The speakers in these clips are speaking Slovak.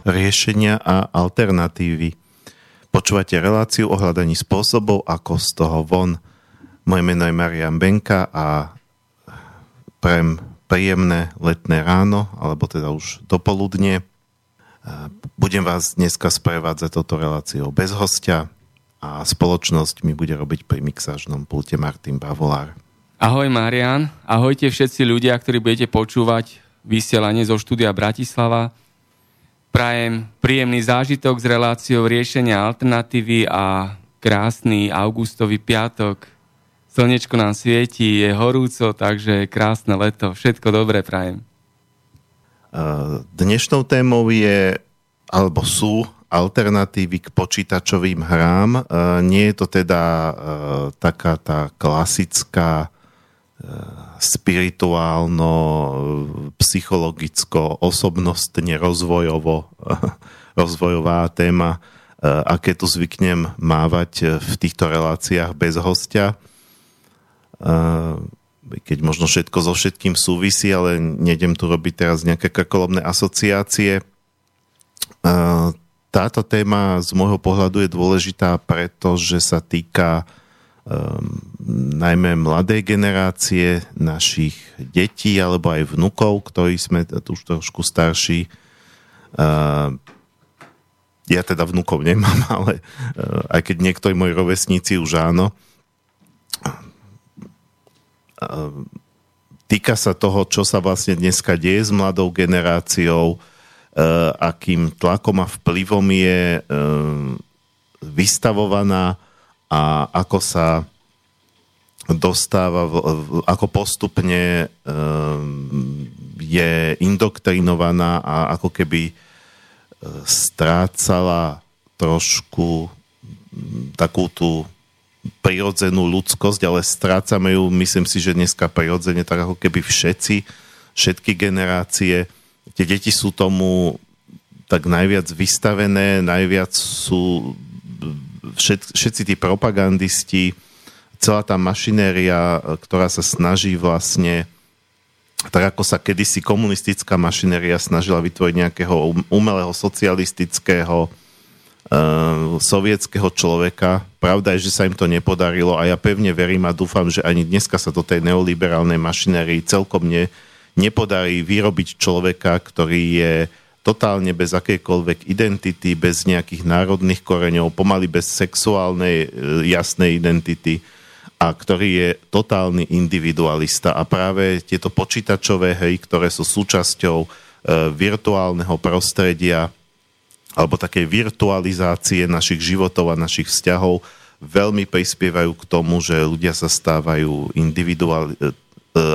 Riešenia a alternatívy. Počúvate reláciu o hľadaní spôsobov, ako z toho von. Moje meno je Marián Benka a prajem príjemné letné ráno, alebo teda už dopoludne. Budem vás dneska sprevádzať touto reláciou bez hostia a spoločnosť mi bude robiť pri mixážnom pulte Martin Bavolár. Ahoj Marián, ahojte všetci ľudia, ktorí budete počúvať vysielanie zo štúdia Bratislava. Prajem príjemný zážitok s reláciou riešenia alternatívy a krásny augustový piatok. Slnečko nám svieti, je horúco, takže krásne leto. Všetko dobré prajem. Dnešnou témou je, alebo sú alternatívy k počítačovým hrám. Nie je to teda taká tá klasická spirituálno, psychologicko, osobnostne, rozvojová téma, aké tu zvyknem mávať v týchto reláciách bez hostia. Keď možno všetko so všetkým súvisí, ale nejdem tu robiť teraz nejaké krkolomné asociácie. Táto téma z môjho pohľadu je dôležitá, pretože sa týka najmä mladej generácie našich detí alebo aj vnukov, ktorí sme už trošku starší. Ja teda vnukov nemám, ale aj keď niektorí moji rovesníci už áno. Týka sa toho, čo sa vlastne dneska deje s mladou generáciou, akým tlakom a vplyvom je vystavovaná a ako sa dostáva, ako postupne je indoktrinovaná a ako keby strácala trošku takú tú prirodzenú ľudskosť, ale strácame ju, myslím si, že dneska prirodzene, tak ako keby všetky generácie, tie deti sú tomu tak najviac vystavené, najviac sú všetci tí propagandisti, celá tá mašinéria, ktorá sa snaží vlastne, tak ako sa kedysi komunistická mašinéria snažila vytvoriť nejakého umelého, socialistického, sovietského človeka. Pravda je, že sa im to nepodarilo a ja pevne verím a dúfam, že ani dneska sa do tej neoliberálnej mašinérii celkom nepodarí vyrobiť človeka, ktorý je totálne bez akejkoľvek identity, bez nejakých národných koreňov, pomaly bez sexuálnej jasnej identity a ktorý je totálny individualista. A práve tieto počítačové hry, ktoré sú súčasťou virtuálneho prostredia alebo takej virtualizácie našich životov a našich vzťahov, veľmi prispievajú k tomu, že ľudia sa stávajú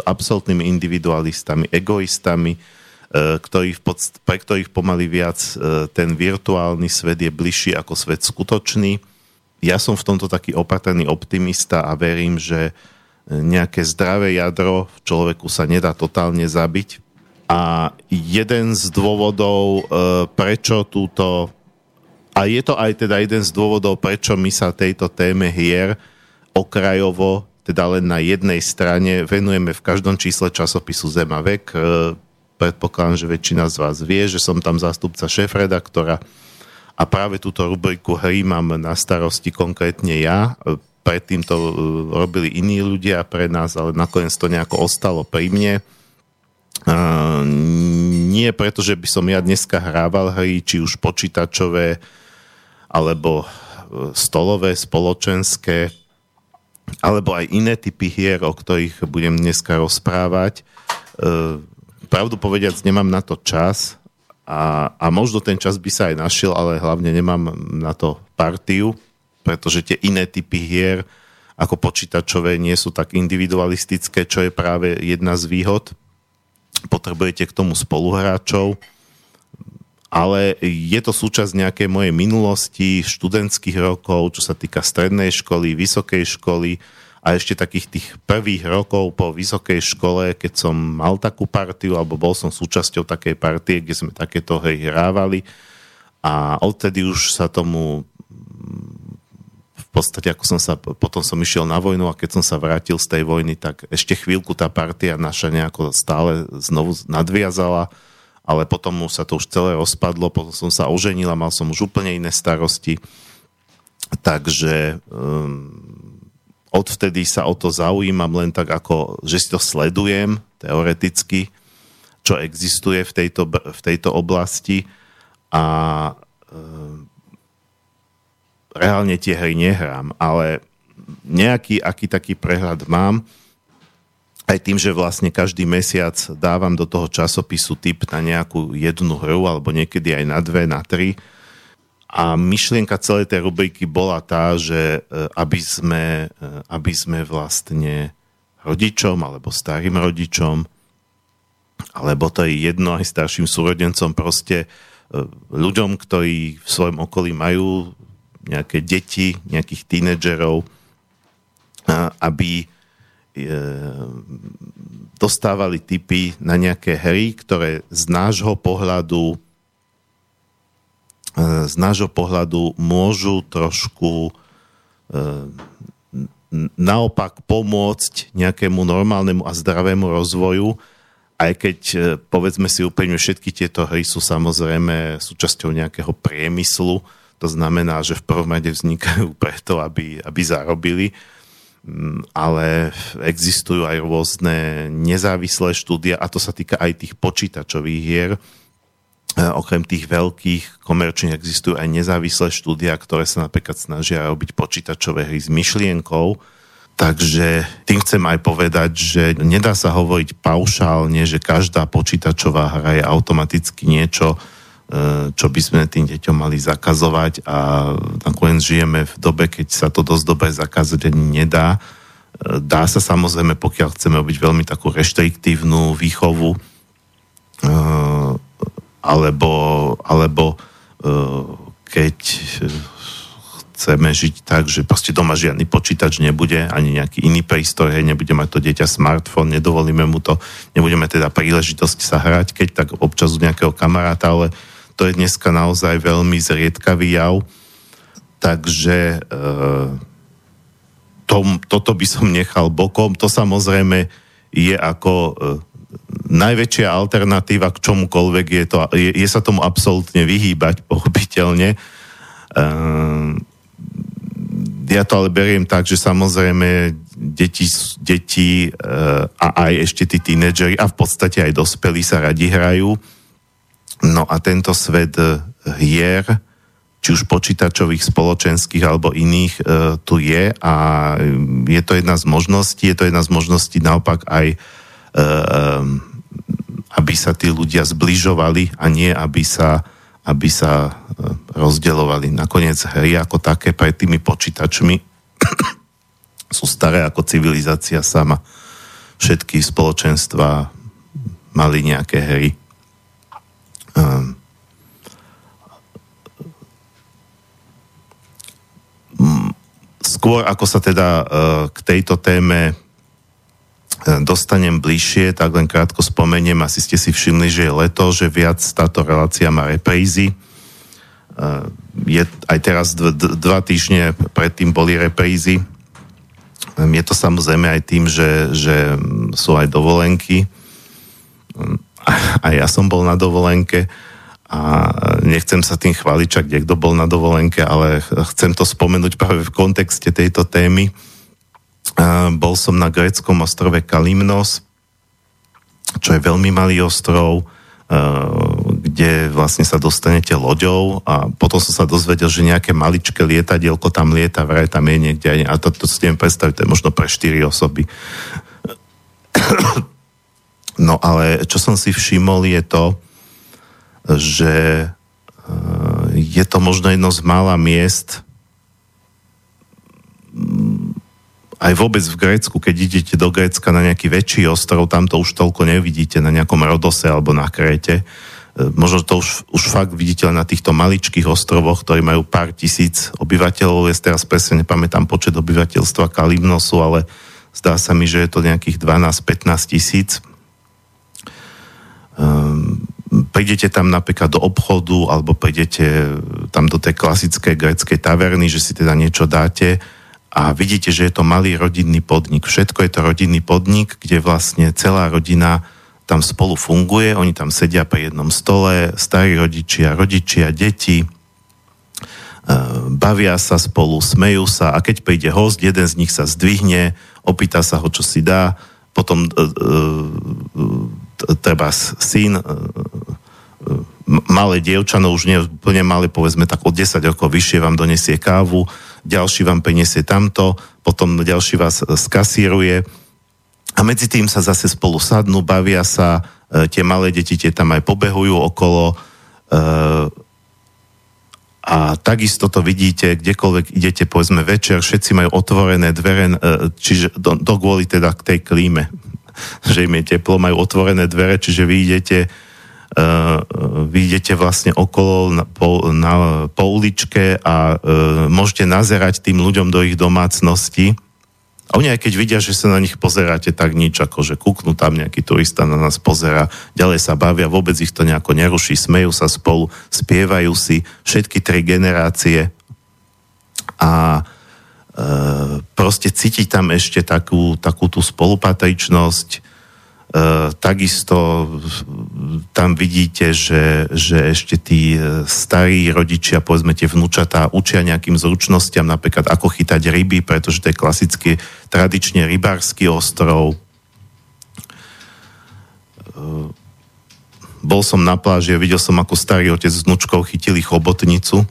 absolútnymi individualistami, egoistami, pre ktorých pomaly viac ten virtuálny svet je bližší ako svet skutočný. Ja som v tomto taký opatrný optimista a verím, že nejaké zdravé jadro v človeku sa nedá totálne zabiť. A jeden z dôvodov, prečo a je to aj teda jeden z dôvodov, prečo my sa tejto téme hier okrajovo, teda len na jednej strane, venujeme v každom čísle časopisu Zem a vek. Predpokladám, že väčšina z vás vie, že som tam zástupca šéfredaktora a práve túto rubriku hry mám na starosti konkrétne ja. Predtým to robili iní ľudia pre nás, ale nakoniec to nejako ostalo pri mne. Nie preto, že by som ja dneska hrával hry, či už počítačové, alebo stolové, spoločenské, alebo aj iné typy hier, o ktorých budem dneska rozprávať. Pravdu povediac, nemám na to čas a možno ten čas by sa aj našiel, ale hlavne nemám na to partiu, pretože tie iné typy hier ako počítačové nie sú tak individualistické, čo je práve jedna z výhod. Potrebujete k tomu spoluhráčov, ale je to súčasť nejakej mojej minulosti, študentských rokov, čo sa týka strednej školy, vysokej školy, a ešte takých tých prvých rokov po vysokej škole, keď som mal takú partiu, alebo bol som súčasťou takej partie, kde sme takéto hry hrávali. A odtedy už sa tomu v podstate, potom som išiel na vojnu a keď som sa vrátil z tej vojny, tak ešte chvíľku tá partia naša nejako stále znovu nadviazala ale potom sa to už celé rozpadlo, potom som sa oženil a mal som už úplne iné starosti. Takže odvtedy sa o to zaujímam len tak ako, že si to sledujem teoreticky, čo existuje v tejto oblasti a reálne tie hry nehrám, ale nejaký aký taký prehľad mám aj tým, že vlastne každý mesiac dávam do toho časopisu tip na nejakú jednu hru, alebo niekedy aj na dve, na tri. A myšlienka celej tej rubriky bola tá, že aby sme vlastne rodičom, alebo starým rodičom, alebo to je jedno aj starším súrodencom, proste ľuďom, ktorí v svojom okolí majú nejaké deti, nejakých tínedžerov, aby dostávali tipy na nejaké hry, ktoré z nášho pohľadu môžu trošku naopak pomôcť nejakému normálnemu a zdravému rozvoju, aj keď, povedzme si úplne, všetky tieto hry sú samozrejme súčasťou nejakého priemyslu, to znamená, že v prvom rade vznikajú preto, aby zarobili, ale existujú aj rôzne nezávislé štúdia a to sa týka aj tých počítačových hier. Okrem tých veľkých komerčných existujú aj nezávislé štúdia, ktoré sa napríklad snažia robiť počítačové hry s myšlienkou. Takže tým chcem aj povedať, že nedá sa hovoriť paušálne, že každá počítačová hra je automaticky niečo, čo by sme tým deťom mali zakazovať a nakoniec žijeme v dobe, keď sa to dosť dobre zakázať ani nedá. Dá sa samozrejme, pokiaľ chceme robiť veľmi takú reštriktívnu výchovu alebo keď chceme žiť tak, že proste doma žiadny počítač nebude, ani nejaký iný prístroj, nebude mať to dieťa smartfón, nedovolíme mu to, nebudeme teda príležitosť sa hrať, keď tak občas u nejakého kamaráta, ale to je dneska naozaj veľmi zriedkavý jav, takže toto by som nechal bokom. To samozrejme je ako najväčšia alternatíva k čomukoľvek, je sa tomu absolútne vyhýbať, pochopiteľne. Ja to ale beriem tak, že samozrejme deti a aj ešte tí tínedžeri a v podstate aj dospelí sa radi hrajú. No a tento svet hier, či už počítačových, spoločenských alebo iných, tu je a je to jedna z možností. Je to jedna z možností naopak aj, aby sa tí ľudia zbližovali a nie, aby sa rozdeľovali. Nakoniec hry ako také pred tými počítačmi sú staré ako civilizácia sama. Všetky spoločenstva mali nejaké hry. Skôr ako sa teda k tejto téme dostanem bližšie, tak len krátko spomeniem, asi ste si všimli, že je leto, že viac táto relácia má reprízy. Je aj teraz dva týždne predtým boli reprízy. Je to samozrejme aj tým, že sú aj dovolenky. A ja som bol na dovolenke a nechcem sa tým chváliť, čak niekto bol na dovolenke, ale chcem to spomenúť práve v kontexte tejto témy. Bol som na gréckom ostrove Kalimnos, čo je veľmi malý ostrov, kde vlastne sa dostanete loďou a potom som sa dozvedel, že nejaké maličké lietadielko tam lieta, vraj tam je niekde aj, a to si neviem predstaviť, to je možno pre 4 osoby. No ale čo som si všimol je to, že je to možno jedno z mála miest aj vôbec v Grécku, keď idete do Grécka na nejaký väčší ostrov, tam to už toľko nevidíte, na nejakom Rodose alebo na Kréte. Možno to už fakt vidíte na týchto maličkých ostrovoch, ktorí majú pár tisíc obyvateľov. Ja teraz presne nepamätám počet obyvateľstva Kalimnosu, ale zdá sa mi, že je to nejakých 12-15 tisíc. Prídete tam napríklad do obchodu alebo prídete tam do tej klasickej gréckej taverny, že si teda niečo dáte a vidíte, že je to malý rodinný podnik. Všetko je to rodinný podnik, kde vlastne celá rodina tam spolu funguje, oni tam sedia pri jednom stole, starí rodičia, deti, bavia sa spolu, smejú sa a keď príde host, jeden z nich sa zdvihne, opýta sa ho, čo si dá, potom treba syn, malé dievčano, už neúplne malé, povedzme tak od 10 rokov vyššie vám donesie kávu, ďalší vám prinesie tamto, potom ďalší vás skasíruje a medzi tým sa zase spolu sadnú, bavia sa, tie malé deti tie tam aj pobehujú okolo a takisto to vidíte, kdekoľvek idete, povedzme večer, všetci majú otvorené dvere, čiže do kvôli teda k tej klíme, že im je teplo, majú otvorené dvere, čiže vy idete vlastne okolo po uličke a môžete nazerať tým ľuďom do ich domácnosti. A oni aj keď vidia, že sa na nich pozeráte, tak nič, ako že kúknú tam, nejaký turista na nás pozerá, ďalej sa bavia, vôbec ich to nejako neruší, smejú sa spolu, spievajú si všetky tri generácie a proste cíti tam ešte takú tú spolupatričnosť. Takisto tam vidíte, že ešte tí starí rodičia, povedzme tie vnúčatá, učia nejakým zručnostiam, napríklad ako chytať ryby, pretože to je klasicky tradične rybársky ostrov. Bol som na pláži a videl som, ako starý otec s vnúčkou chytili chobotnicu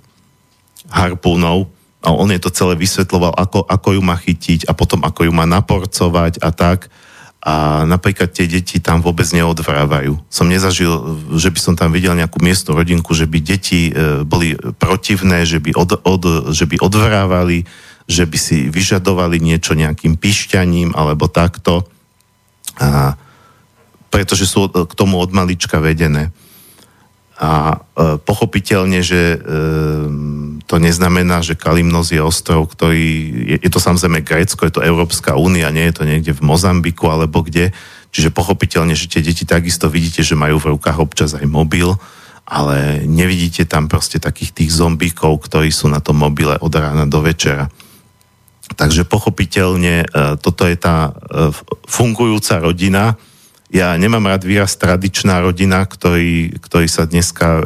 harpúnou a on je to celé vysvetľoval, ako ju má chytiť a potom ako ju má naporcovať a tak. A napríklad tie deti tam vôbec neodvrávajú. Som nezažil, že by som tam videl nejakú miestnu rodinku, že by deti boli protivné, že by odvrávali, že by si vyžadovali niečo nejakým pišťaním alebo takto. A pretože sú k tomu od malička vedené. A pochopiteľne, že to neznamená, že Kalimnos je ostrov, ktorý... Je to samozrejme Grécko, je to Európska únia, nie je to niekde v Mozambiku alebo kde. Čiže pochopiteľne, že tie deti takisto vidíte, že majú v rukách občas aj mobil, ale nevidíte tam proste takých tých zombíkov, ktorí sú na tom mobile od rána do večera. Takže pochopiteľne toto je tá fungujúca rodina. Ja nemám rád výraz tradičná rodina, ktorý sa dneska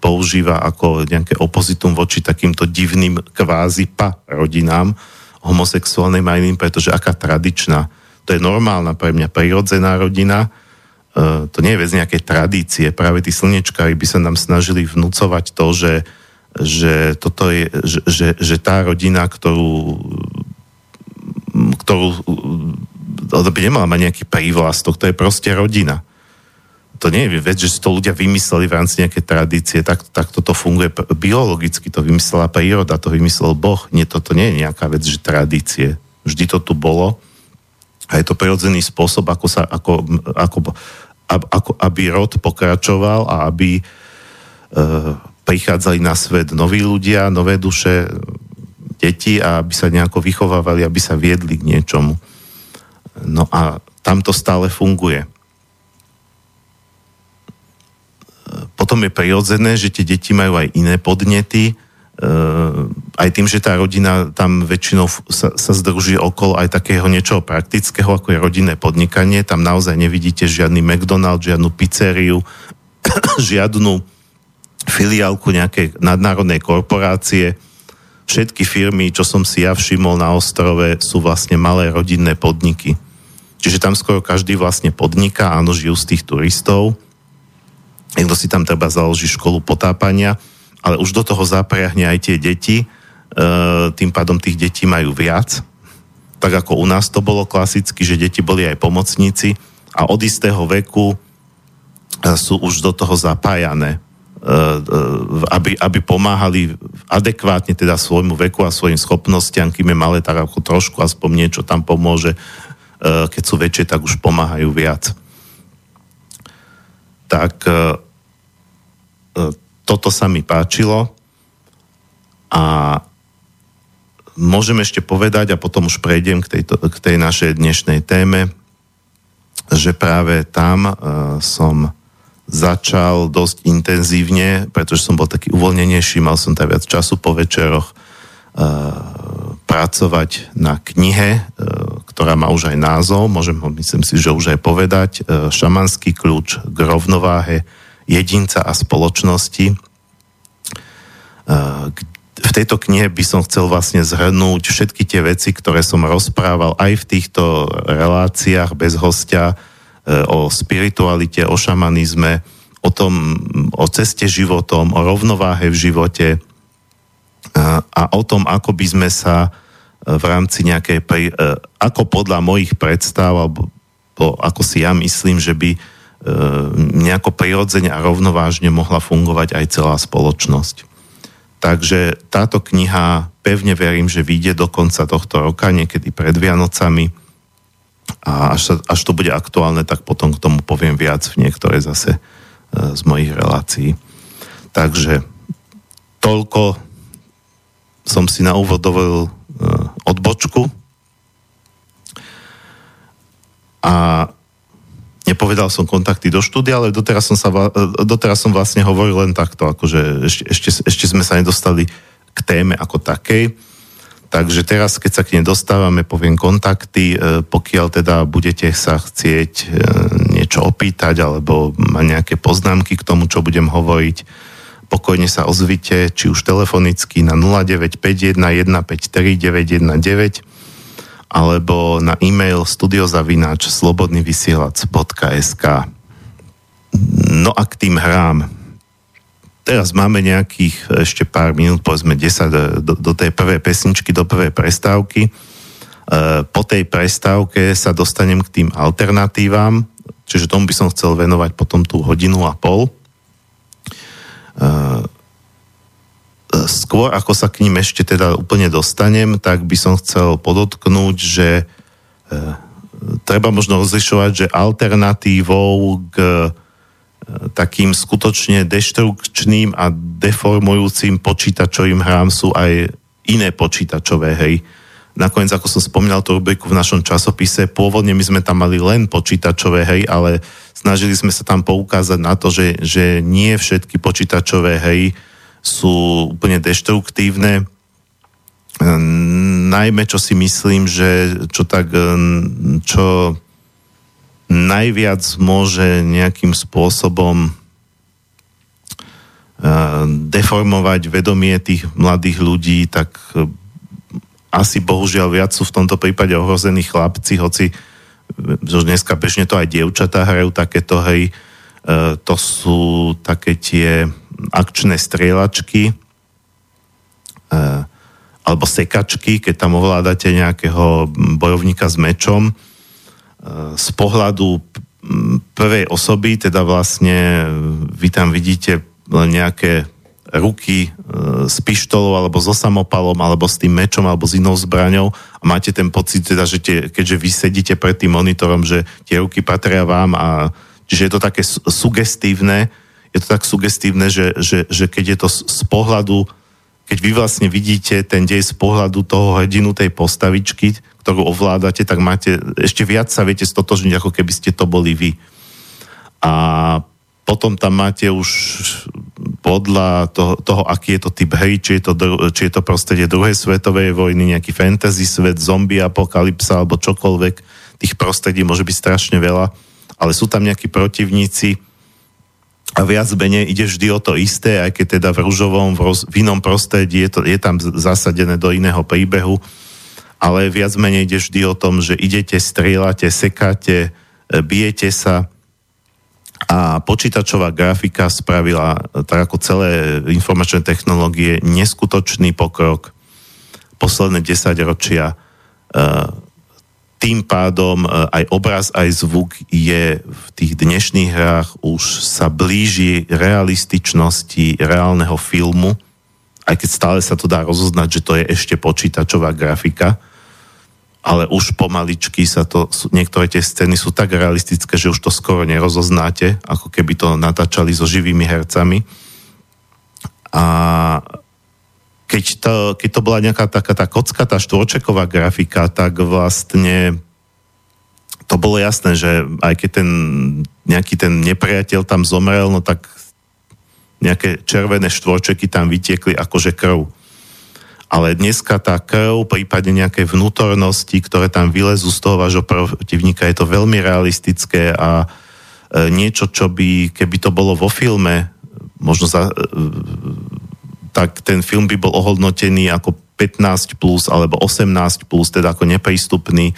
používa ako nejaké opozitum voči takýmto divným kvázi rodinám homosexuálnym a iným, pretože aká tradičná, to je normálna pre mňa prirodzená rodina, to nie je vec nejaké tradície, práve tí slnečkári by sa nám snažili vnúcovať to, že tá rodina, ktorú to by nemala mať nejaký prívlastok, to je proste rodina. To nie je vec, že si to ľudia vymysleli v rámci nejaké tradície, tak toto funguje biologicky, to vymyslela príroda, to vymyslel Boh. Nie, toto nie je nejaká vec, že tradície. Vždy to tu bolo a je to prirodzený spôsob, aby rod pokračoval a aby prichádzali na svet noví ľudia, nové duše, deti a aby sa nejako vychovávali, aby sa viedli k niečomu. No a tam to stále funguje. Potom je prirodzené, že tie deti majú aj iné podnety, aj tým, že tá rodina tam väčšinou sa združí okolo aj takého niečoho praktického, ako je rodinné podnikanie. Tam naozaj nevidíte žiadny McDonald's, žiadnu pizzeriu, žiadnu filiálku nejakej nadnárodnej korporácie. Všetky firmy, čo som si ja všimol na ostrove, sú vlastne malé rodinné podniky. Čiže tam skoro každý vlastne podniká, áno, žijú z tých turistov. Niekto si tam treba založí školu potápania, ale už do toho zapriahne aj tie deti. Tým pádom tých detí majú viac. Tak ako u nás to bolo klasicky, že deti boli aj pomocníci a od istého veku sú už do toho zapájané, aby pomáhali adekvátne teda svojmu veku a svojim schopnostiam, kým je malé, tak ako trošku aspoň niečo tam pomôže. Keď sú väčšie, tak už pomáhajú viac. Tak toto sa mi páčilo a môžem ešte povedať a potom už prejdem k tej našej dnešnej téme, že práve tam som začal dosť intenzívne, pretože som bol taký uvoľnenejší, mal som tam viac času po večeroch pracovať na knihe, ktorá má už aj názov, myslím si, že už aj povedať, Šamanský kľúč k rovnováhe jedinca a spoločnosti. V tejto knihe by som chcel vlastne zhrnúť všetky tie veci, ktoré som rozprával aj v týchto reláciách bez hostia o spiritualite, o šamanizme, o tom, o ceste životom, o rovnováhe v živote a o tom, ako by sme sa v rámci nejakej, ako podľa mojich predstav, alebo ako si ja myslím, že by nejako prirodzene a rovnovážne mohla fungovať aj celá spoločnosť. Takže táto kniha, pevne verím, že vyjde do konca tohto roka, niekedy pred Vianocami, a až to bude aktuálne, tak potom k tomu poviem viac v niektoré zase z mojich relácií. Takže toľko som si na úvod dovolil odbočku a nepovedal som kontakty do štúdia, ale doteraz som vlastne hovoril len takto, akože ešte sme sa nedostali k téme ako takej. Takže teraz, keď sa k nej dostávame, poviem kontakty, pokiaľ teda budete sa chcieť niečo opýtať alebo mať nejaké poznámky k tomu, čo budem hovoriť, pokojne sa ozvite, či už telefonicky na 0951 153 919 alebo na e-mail studio@slobodnyvysielac.sk. No a k tým hrám. Teraz máme nejakých ešte pár minút, povedzme 10 do tej prvej pesničky, do prvej prestávky. Po tej prestávke sa dostanem k tým alternatívam, čiže tomu by som chcel venovať potom tú 1,5 hodiny. Skôr ako sa k ním ešte teda úplne dostanem, tak by som chcel podotknúť, že treba možno rozlišovať, že alternatívou k takým skutočne deštrukčným a deformujúcim počítačovým hrám sú aj iné počítačové hry. Nakoniec, ako som spomínal tú rubriku v našom časopise, pôvodne my sme tam mali len počítačové hry, ale snažili sme sa tam poukázať na to, že nie všetky počítačové hry sú úplne deštruktívne. Najmä, čo si myslím, že čo najviac môže nejakým spôsobom deformovať vedomie tých mladých ľudí, tak asi bohužiaľ viac sú v tomto prípade ohrození chlapci, hoci dneska bežne to aj dievčatá hrajú takéto hry. To sú také tie akčné strieľačky alebo sekačky, keď tam ovládate nejakého bojovníka s mečom. Z pohľadu prvej osoby, teda vlastne vy tam vidíte nejaké ruky s pištolou alebo so samopalom, alebo s tým mečom, alebo s inou zbraňou a máte ten pocit, teda, že keďže vy sedíte pred tým monitorom, že tie ruky patria vám, a čiže je to také sugestívne, že keď je to z pohľadu, keď vy vlastne vidíte ten dej z pohľadu toho hrdinu, tej postavičky, ktorú ovládate, tak máte, ešte viac sa viete stotožniť, ako keby ste to boli vy. A potom tam máte už podľa toho aký je to typ hry, či je to prostredie druhej svetovej vojny, nejaký fantasy svet, zombie, apokalypsa alebo čokoľvek, tých prostredí môže byť strašne veľa, ale sú tam nejakí protivníci a viac menej ide vždy o to isté, aj keď teda v ružovom, v inom prostredí je tam zasadené do iného príbehu, ale viac menej ide vždy o tom, že idete, strieľate, sekáte, bijete sa, a počítačová grafika spravila, tak ako celé informačné technológie, neskutočný pokrok posledné 10 ročia. Tým pádom aj obraz, aj zvuk je v tých dnešných hrách, už sa blíži realističnosti reálneho filmu, aj keď stále sa to dá rozoznať, že to je ešte počítačová grafika, ale už pomaličky niektoré tie scény sú tak realistické, že už to skoro nerozoznáte, ako keby to natáčali so živými hercami. A keď to bola nejaká taká tá kocka, tá štvorčeková grafika, tak vlastne to bolo jasné, že aj keď ten nepriateľ tam zomrel, no tak nejaké červené štvorčeky tam vytiekli akože krv. A Ale dneska tá krv, prípadne nejaké vnútornosti, ktoré tam vylezú z toho vášho protivníka, je to veľmi realistické a niečo, čo by, keby to bolo vo filme, možno tak ten film by bol ohodnotený ako 15 plus alebo 18 plus, teda ako neprístupný.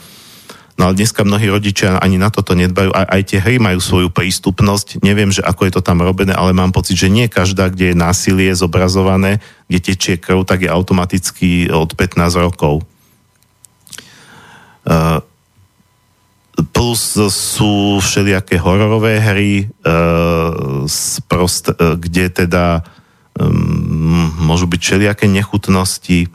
No ale dneska mnohí rodičia ani na toto nedbajú. Aj tie hry majú svoju prístupnosť. Neviem, že ako je to tam robené, ale mám pocit, že nie každá, kde je násilie zobrazované, kde tečie krv, tak je automaticky od 15 rokov. Plus sú všelijaké hororové hry, kde teda môžu byť všelijaké nechutnosti,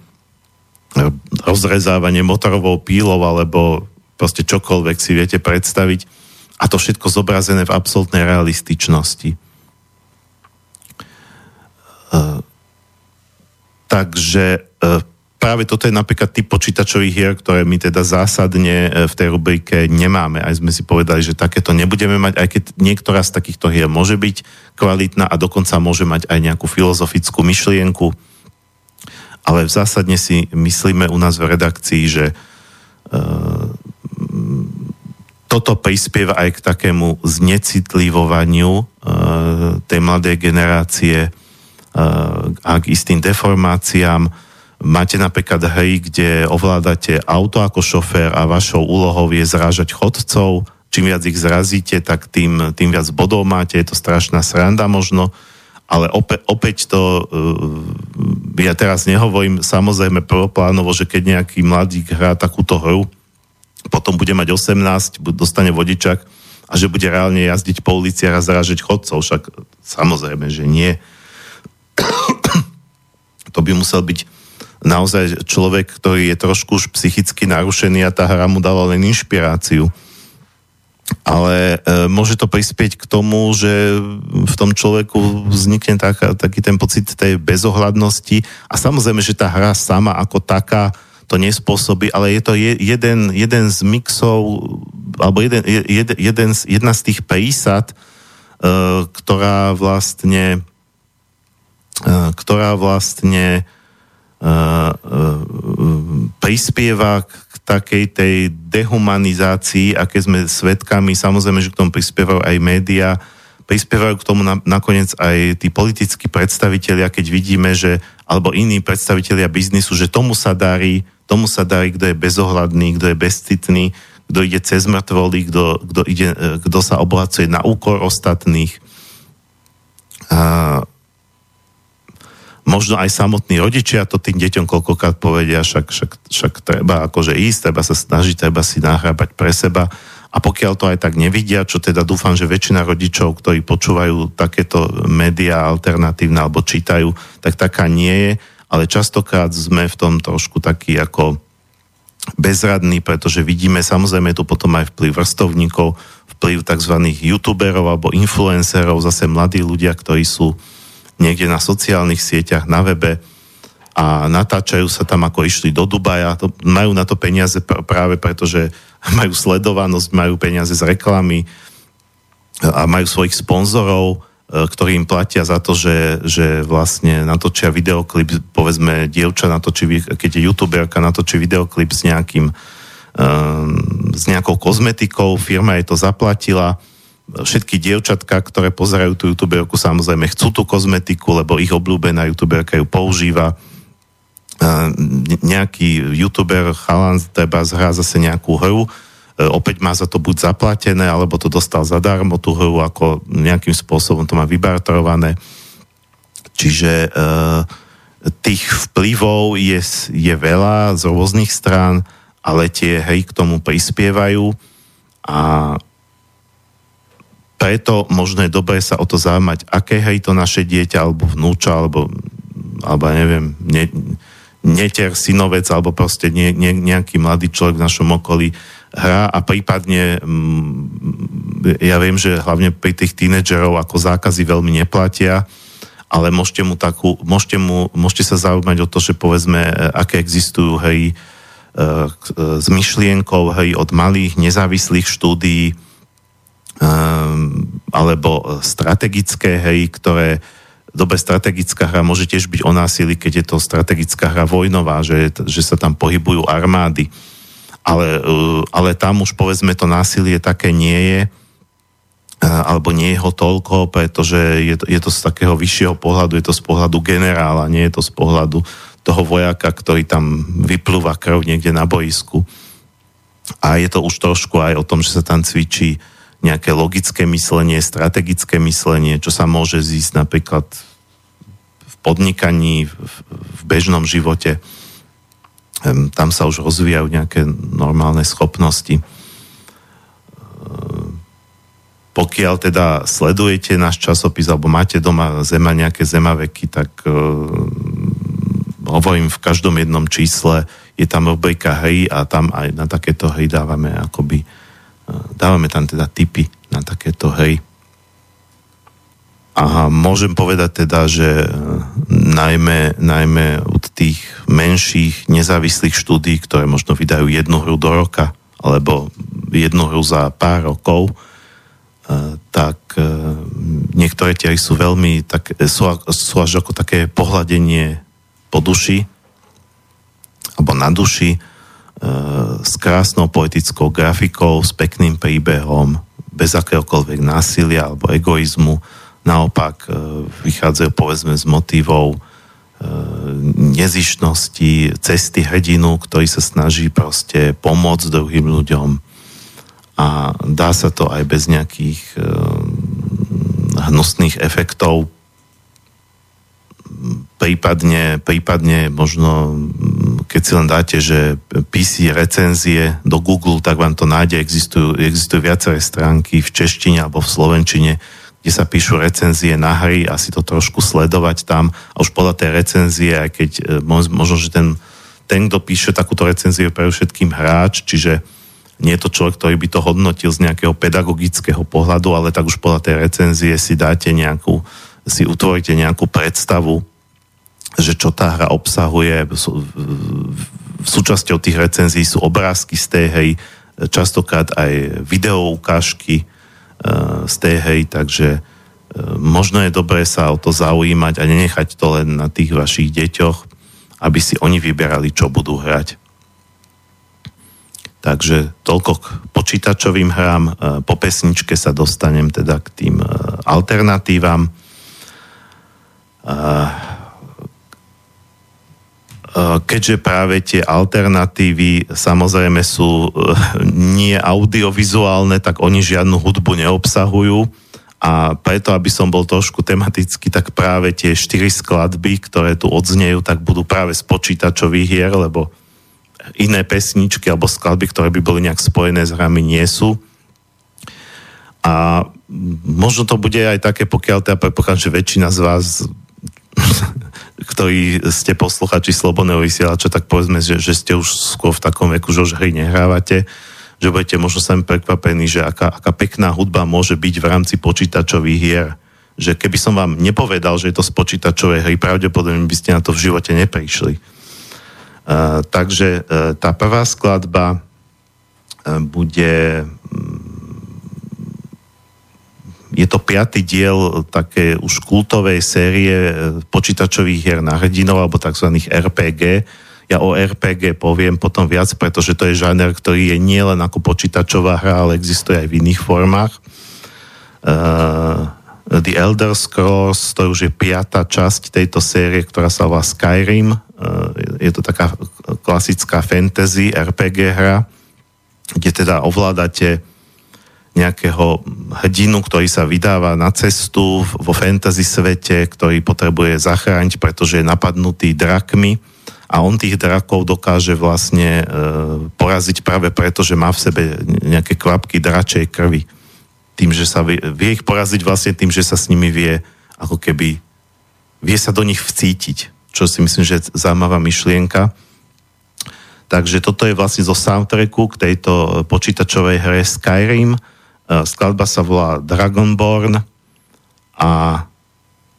rozrezávanie motorovou pílou alebo proste čokoľvek si viete predstaviť a to všetko zobrazené v absolútnej realističnosti. Takže práve toto je napríklad typ počítačových hier, ktoré my teda zásadne v tej rubrike nemáme. Aj sme si povedali, že takéto nebudeme mať, aj keď niektorá z takýchto hier môže byť kvalitná a dokonca môže mať aj nejakú filozofickú myšlienku. Ale zásadne si myslíme u nás v redakcii, že toto prispieva aj k takému znecitlivovaniu tej mladej generácie a k istým deformáciám. Máte napríklad hry, kde ovládate auto ako šofér a vašou úlohou je zrážať chodcov. Čím viac ich zrazíte, tak tým viac bodov máte. Je to strašná sranda možno. Ale opäť to, ja teraz nehovorím samozrejme prvoplánovo, že keď nejaký mladík hrá takúto hru, potom bude mať 18, dostane vodičak a že bude reálne jazdiť po ulici a zrážať chodcov, však samozrejme, že nie. To by musel byť naozaj človek, ktorý je trošku už psychicky narušený a tá hra mu dala len inšpiráciu. Ale môže to prispieť k tomu, že v tom človeku vznikne taký ten pocit tej bezohľadnosti a samozrejme, že tá hra sama ako taká to nespôsobí, ale je to jeden z mixov alebo jedna z tých prísad, ktorá vlastne prispieva k takej tej dehumanizácii, aké sme svedkami, samozrejme, že k tomu prispievajú aj médiá, prispievajú k tomu nakoniec aj tí politickí predstavitelia, keď vidíme, že alebo iní predstavitelia biznisu, že tomu sa darí, kto je bezohľadný, kto je bezcitný, kto ide cez mŕtvoly, kto sa obohacuje na úkor ostatných. A možno aj samotní rodičia to tým deťom koľkokrát povedia, však treba akože ísť, treba sa snažiť, treba si nahrábať pre seba. A pokiaľ to aj tak nevidia, čo teda dúfam, že väčšina rodičov, ktorí počúvajú takéto médiá alternatívne alebo čítajú, tak taká nie je. Ale častokrát sme v tom trošku taký ako bezradní, pretože vidíme, samozrejme tu potom aj vplyv vrstovníkov, vplyv tzv. YouTuberov alebo influencerov, zase mladí ľudia, ktorí sú niekde na sociálnych sieťach, na webe a natáčajú sa tam, ako išli do Dubaja. Majú na to peniaze práve preto, že majú sledovanosť, majú peniaze z reklamy a majú svojich sponzorov, ktorí im platia za to, že vlastne natočia videoklip, povedzme, dievča natočí, keď je youtuberka, natočí videoklip s nejakou kozmetikou, firma jej to zaplatila. Všetky dievčatka, ktoré pozerajú tú youtuberku, samozrejme chcú tú kozmetiku, lebo ich obľúbená youtuberka ju používa. Nejaký youtuber, chalan, treba zhrá zase nejakú hru, opäť má za to buď zaplatené, alebo to dostal zadarmo tú hru, ako nejakým spôsobom to má vybartrované. Čiže tých vplyvov je veľa z rôznych strán, ale tie hry k tomu prispievajú a preto možno je dobré sa o to zaujímať, aké hry to naše dieťa, alebo vnúča, alebo neviem, netier synovec, alebo proste nejaký mladý človek v našom okolí hrá a prípadne, ja viem, že hlavne pri tých tínedžerov ako zákazy veľmi neplatia, ale môžete sa zaujímať o to, že povedzme, aké existujú hry s myšlienkou, hry od malých nezávislých štúdií, alebo strategické hry, ktoré dobre, strategická hra môže tiež byť o násilí, keď je to strategická hra vojnová, že sa tam pohybujú armády. Ale tam už, povedzme, to násilie také nie je, alebo nie je ho toľko, pretože je to z takého vyššieho pohľadu, je to z pohľadu generála, nie je to z pohľadu toho vojaka, ktorý tam vyplúva krv niekde na boisku. A je to už trošku aj o tom, že sa tam cvičí nejaké logické myslenie, strategické myslenie, čo sa môže zísť napríklad v podnikaní, v bežnom živote. Tam sa už rozvíjajú nejaké normálne schopnosti. Pokiaľ teda sledujete náš časopis alebo máte doma nejaké zemaveky, tak hovorím, v každom jednom čísle je tam rubrika hry a tam aj na takéto hry dávame akoby dávame tam teda tipy na takéto hry. A môžem povedať teda, že najmä od tých menších nezávislých štúdií, ktoré možno vydajú jednu hru do roka, alebo jednu hru za pár rokov, tak niektoré tie hry sú veľmi, tak, sú až ako také pohľadenie po duši, alebo na duši, s krásnou poetickou grafikou, s pekným príbehom, bez akéhokoľvek násilia alebo egoizmu. Naopak vychádzajú, povedzme, z motívov nezištnosti, cesty hrdinu, ktorý sa snaží proste pomôcť druhým ľuďom. A dá sa to aj bez nejakých hnusných efektov. Prípadne možno keď si len dáte, že PC recenzie do Google, tak vám to nájde, existujú viaceré stránky v češtine alebo v slovenčine, kde sa píšu recenzie na hry a si to trošku sledovať tam a už podľa tej recenzie, aj keď možno, že ten kto píše takúto recenziu, je pre všetkým hráč, čiže nie je to človek, ktorý by to hodnotil z nejakého pedagogického pohľadu, ale tak už podľa tej recenzie si utvoríte nejakú predstavu, že čo tá hra obsahuje. Súčasťou tých recenzií sú obrázky z tej hry, častokrát aj videoukážky z tej hry, takže možno je dobré sa o to zaujímať a nenechať to len na tých vašich deťoch, aby si oni vyberali, čo budú hrať. Takže toľko k počítačovým hrám. Po pesničke sa dostanem teda k tým alternatívam. Keďže práve tie alternatívy samozrejme sú nie audiovizuálne, tak oni žiadnu hudbu neobsahujú a preto, aby som bol trošku tematický, tak práve tie 4 skladby, ktoré tu odznejú, tak budú práve z počítačových hier, lebo iné pesničky alebo skladby, ktoré by boli nejak spojené s hrami, nie sú. A možno to bude aj také, pokiaľ teda predpokladám, že väčšina z vás ktorí ste posluchači slobodného vysielača, tak povedzme, že ste už skôr v takom veku, že už hry nehrávate, že budete možno sami prekvapení, že aká pekná hudba môže byť v rámci počítačových hier. Že keby som vám nepovedal, že je to z počítačovej hry, pravdepodobne by ste na to v živote neprišli. Takže tá prvá skladba bude... Je to 5. diel také už kultovej série počítačových hier na hrdinov alebo takzvaných RPG. Ja o RPG poviem potom viac, pretože to je žáner, ktorý je nielen ako počítačová hra, ale existuje aj v iných formách. The Elder Scrolls, to už je 5. časť tejto série, ktorá sa volá Skyrim. Je to taká klasická fantasy RPG hra, kde teda ovládate nejakého hrdinu, ktorý sa vydáva na cestu vo fantasy svete, ktorý potrebuje zachrániť, pretože je napadnutý drakmi a on tých drakov dokáže vlastne poraziť práve preto, že má v sebe nejaké kvapky dračej krvi. Tým, že sa vie ich poraziť vlastne tým, že sa s nimi vie ako keby vie sa do nich vcítiť, čo si myslím, že je zaujímavá myšlienka. Takže toto je vlastne zo soundtracku k tejto počítačovej hre Skyrim. Skladba sa volá Dragonborn a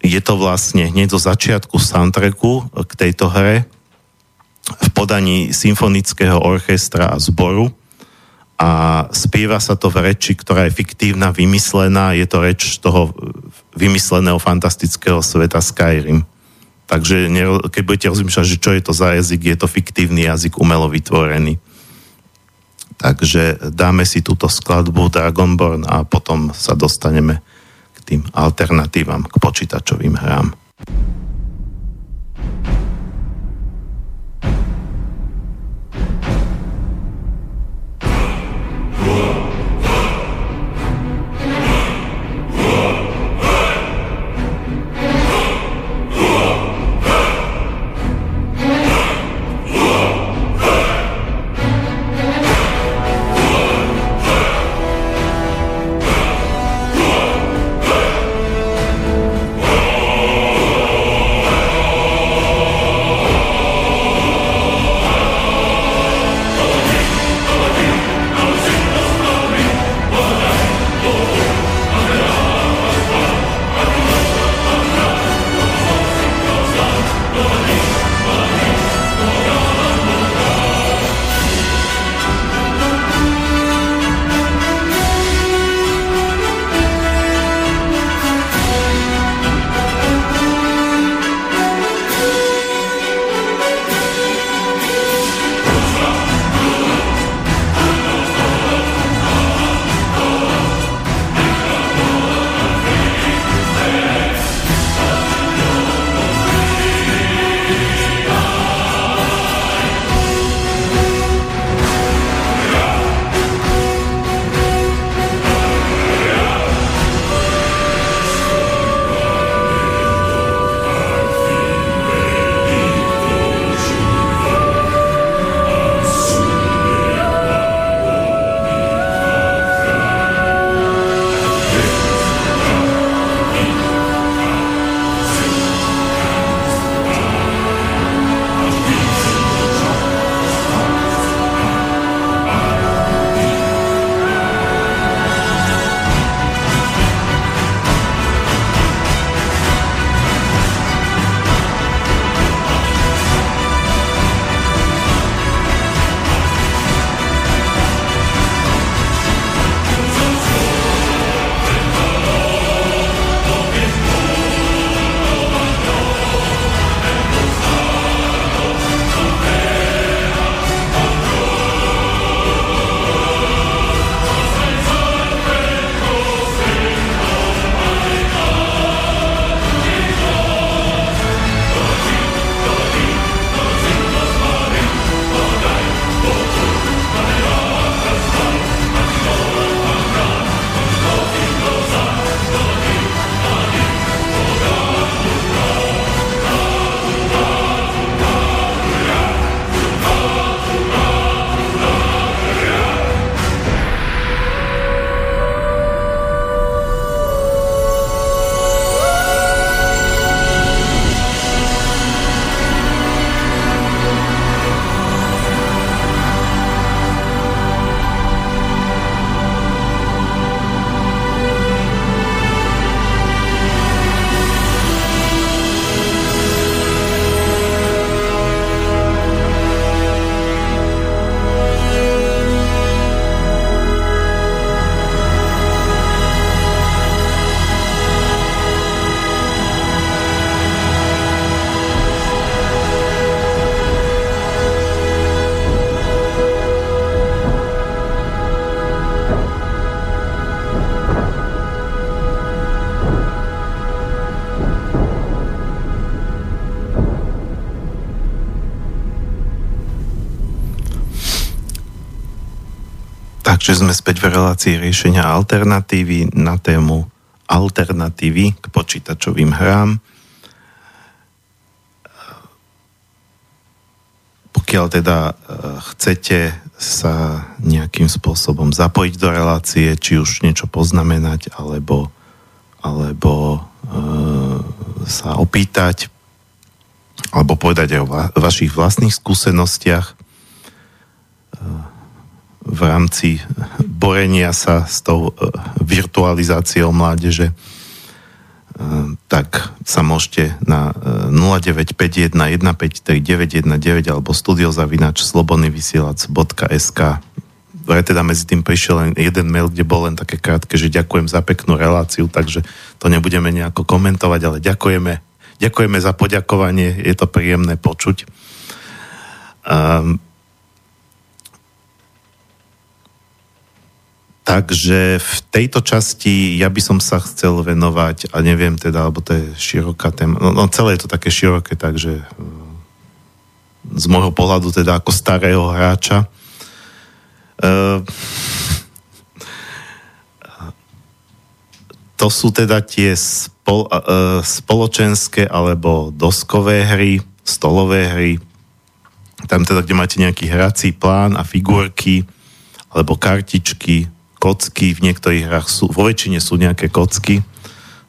je to vlastne hneď zo začiatku soundtracku k tejto hre v podaní symfonického orchestra a zboru a a spieva sa to v reči, ktorá je fiktívna, vymyslená, je to reč toho vymysleného fantastického sveta Skyrim. Takže keď budete rozmýšľať, že čo je to za jazyk, je to fiktívny jazyk, umelo vytvorený. Takže dáme si túto skladbu Dragonborn a potom sa dostaneme k tým alternatívam, k počítačovým hrám. Takže sme späť v relácii riešenia alternatívy na tému alternatívy k počítačovým hrám. Pokiaľ teda chcete sa nejakým spôsobom zapojiť do relácie, či už niečo poznamenať, alebo sa opýtať, alebo povedať aj o vašich vlastných skúsenostiach, v rámci borenia sa s tou virtualizáciou mládeže, tak sa môžete na 0951 153 919 alebo studiozavinač slobodnyvysielac.sk teda medzi tým prišiel len jeden mail, kde bol len také krátke, že ďakujem za peknú reláciu, takže to nebudeme nejako komentovať, ale ďakujeme za poďakovanie, je to príjemné počuť. Takže v tejto časti ja by som sa chcel venovať, a neviem teda, alebo to je široká téma, no celé je to také široké, takže z môjho pohľadu teda ako starého hráča. To sú teda tie spoločenské alebo doskové hry, stolové hry, tam teda, kde máte nejaký hrací plán a figurky, alebo kartičky, kocky, v niektorých hrách sú, vo väčšine sú nejaké kocky,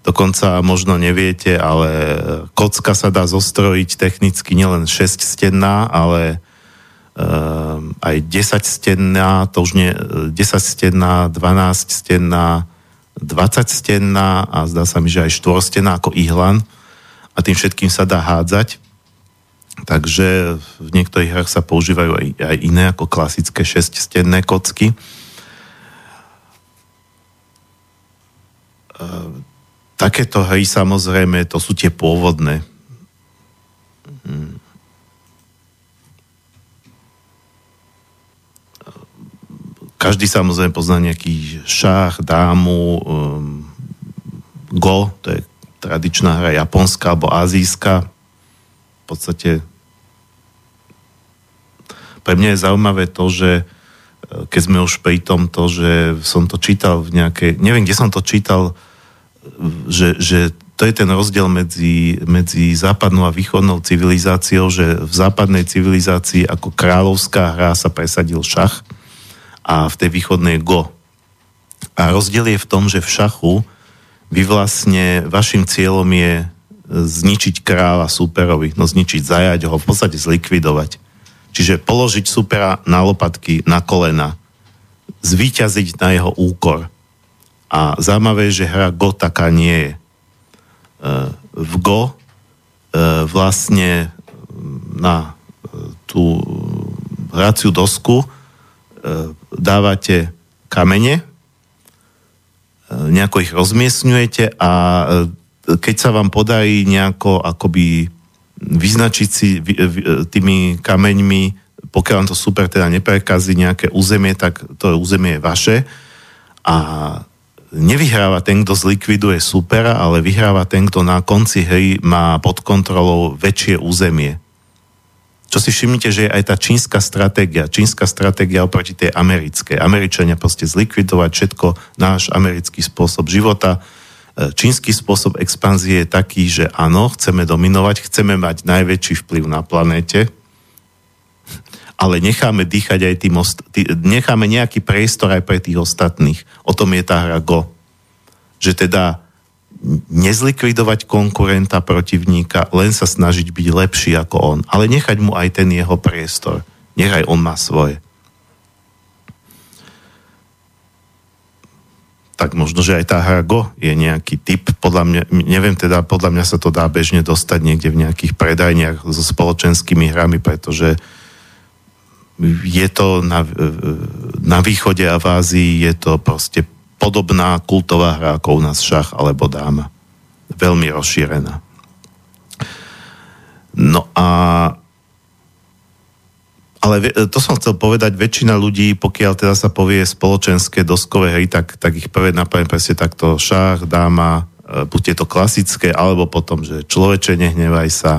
dokonca možno neviete, ale kocka sa dá zostrojiť technicky nielen 6-stenná, ale aj 10-stenná, to už nie, 10-stenná, 12-stenná, 20-stenná a zdá sa mi, že aj 4-stenná ako ihlan a tým všetkým sa dá hádzať. Takže v niektorých hrách sa používajú aj iné ako klasické 6-stenné kocky. Takéto hry samozrejme, to sú tie pôvodné. Každý samozrejme pozná nejaký šach, dámu, go, to je tradičná hra japonská alebo azijská. V podstate pre mňa je zaujímavé to, že keď sme už pri tom to, že som to čítal v nejakej, neviem, kde som to čítal, že to je ten rozdiel medzi západnou a východnou civilizáciou, že v západnej civilizácii ako kráľovská hra sa presadil šach a v tej východnej go. A rozdiel je v tom, že v šachu vy vlastne, vašim cieľom je zničiť kráľa súperovi, no zničiť, zajať ho, v podstate zlikvidovať. Čiže položiť súpera na lopatky, na kolena, zvíťaziť na jeho úkor. A zaujímavé je, že hra Go taká nie je. V Go vlastne na tú hraciu dosku dávate kamene, nejako ich rozmiestňujete a keď sa vám podarí nejako akoby vyznačiť si tými kameňmi, pokiaľ vám to super teda neprekazí nejaké územie, tak to územie je vaše a nevyhráva ten, kto zlikviduje supera, ale vyhráva ten, kto na konci hry má pod kontrolou väčšie územie. Čo si všimnite, že je aj tá čínska stratégia oproti tej americkej. Američania proste zlikvidovať všetko, náš americký spôsob života. Čínsky spôsob expanzie je taký, že áno, chceme dominovať, chceme mať najväčší vplyv na planéte, ale necháme dýchať aj tým, necháme nejaký priestor aj pre tých ostatných. O tom je tá hra Go. Že teda nezlikvidovať konkurenta, protivníka, len sa snažiť byť lepší ako on, ale nechať mu aj ten jeho priestor. Nech aj on má svoje. Tak možno, že aj tá hra Go je nejaký typ, podľa mňa, neviem teda, podľa mňa sa to dá bežne dostať niekde v nejakých predajniach so spoločenskými hrami, pretože je to na východe a v Ázii je to proste podobná kultová hra ako u nás šach alebo dáma. Veľmi rozšírená. No a ale to som chcel povedať, väčšina ľudí, pokiaľ teda sa povie spoločenské doskové hry, tak ich prvé napadne presne takto šach, dáma, buď je to klasické, alebo potom, že človeče, nehnevaj sa.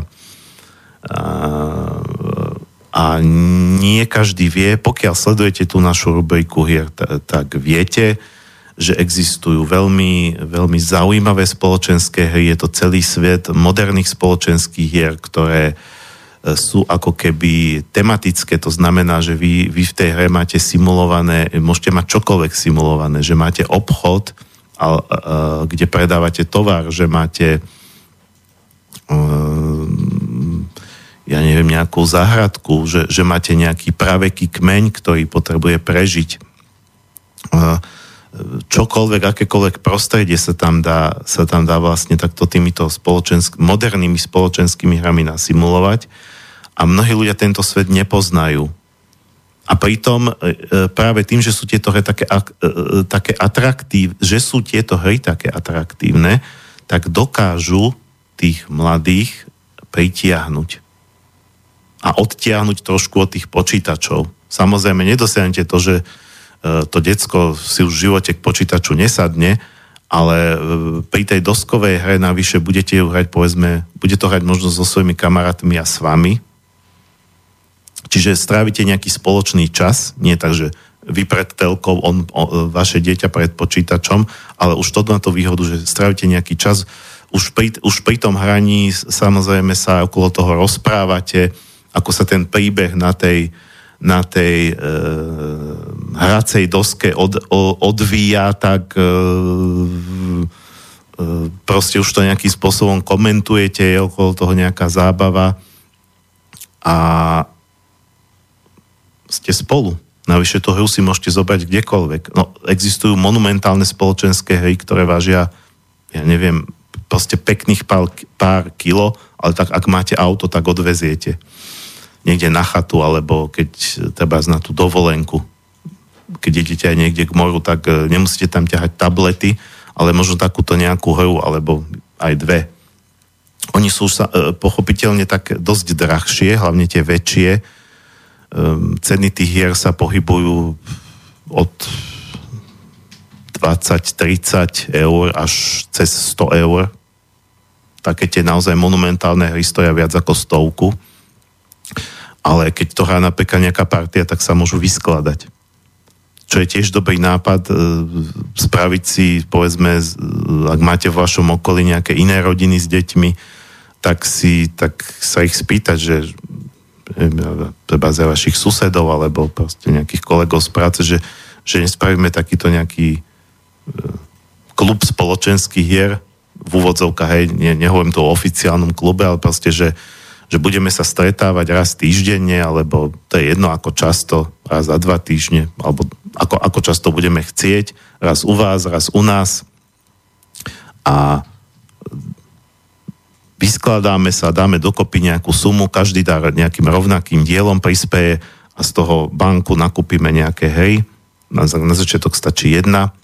A nie každý vie, pokiaľ sledujete tú našu rubriku hier, tak viete, že existujú veľmi, veľmi zaujímavé spoločenské hry. Je to celý svet moderných spoločenských hier, ktoré sú ako keby tematické. To znamená, že vy v tej hre máte simulované, môžete mať čokoľvek simulované, že máte obchod, kde predávate tovar, že máte ja neviem, nejakú záhradku, že máte nejaký praveký kmeň, ktorý potrebuje prežiť. Čokoľvek, akékoľvek prostredie sa tam dá vlastne takto týmito modernými spoločenskými hrami nasimulovať a mnohí ľudia tento svet nepoznajú. A pritom práve tým, že sú tieto hry také atraktívne, tak dokážu tých mladých pritiahnuť a odtiahnuť trošku od tých počítačov. Samozrejme, nedosiahnete to, že to decko si už v živote k počítaču nesadne, ale pri tej doskovej hre navyše budete ju hrať, povedzme, bude to hrať možno so svojimi kamarátmi a s vami. Čiže strávite nejaký spoločný čas, nie tak, že vy pred telkou, vaše dieťa pred počítačom, ale už to na to výhodu, že strávite nejaký čas, už pri tom hraní samozrejme sa okolo toho rozprávate, ako sa ten príbeh na tej hracej doske odvíja, tak proste už to nejakým spôsobom komentujete, je okolo toho nejaká zábava a ste spolu. Navyše tú hru si môžete zobrať kdekoľvek. No, existujú monumentálne spoločenské hry, ktoré vážia, ja neviem, proste pekných pár kilo, ale tak, ak máte auto, tak odveziete niekde na chatu, alebo keď treba na tú dovolenku. Keď idete aj niekde k moru, tak nemusíte tam ťahať tablety, ale možno takúto nejakú hru, alebo aj dve. Oni sú pochopiteľne tak dosť drahšie, hlavne tie väčšie. Ceny tých hier sa pohybujú od 20-30 eur až cez 100 eur. Také tie naozaj monumentálne hry stoja viac ako 100. Ale keď to hrá napríklad nejaká partia, tak sa môžu vyskladať. Čo je tiež dobrý nápad, spraviť si, povedzme, ak máte v vašom okolí nejaké iné rodiny s deťmi, tak sa ich spýtať, že treba za vašich susedov alebo proste nejakých kolegov z práce, že nespravíme takýto nejaký klub spoločenských hier v úvodzovkách, hej, nehovorím to o oficiálnom klube, ale proste, že budeme sa stretávať raz týždenne, alebo to je jedno ako často, raz za 2 týždne, alebo ako často budeme chcieť, raz u vás, raz u nás a vyskladáme sa, dáme dokopy nejakú sumu, každý dá nejakým rovnakým dielom, prispeje a z toho banku nakúpime nejaké hry. Na začiatok stačí jedna.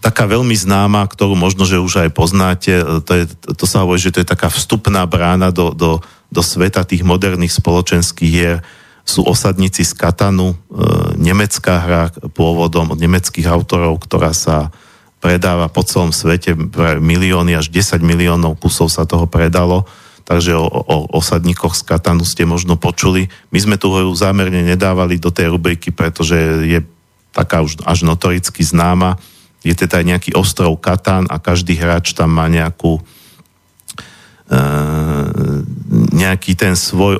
Taká veľmi známa, ktorú možno, že už aj poznáte, to sa hovorí, že to je taká vstupná brána do sveta tých moderných spoločenských hier. Sú Osadníci z Katanu, nemecká hra pôvodom od nemeckých autorov, ktorá sa predáva po celom svete, milióny až 10 miliónov kusov sa toho predalo, takže o Osadníkoch z Katanu ste možno počuli. My sme tú hru zámerne nedávali do tej rubriky, pretože je taká už až notoricky známa. Je teda aj nejaký ostrov Katán a každý hráč tam má nejaký ten svoj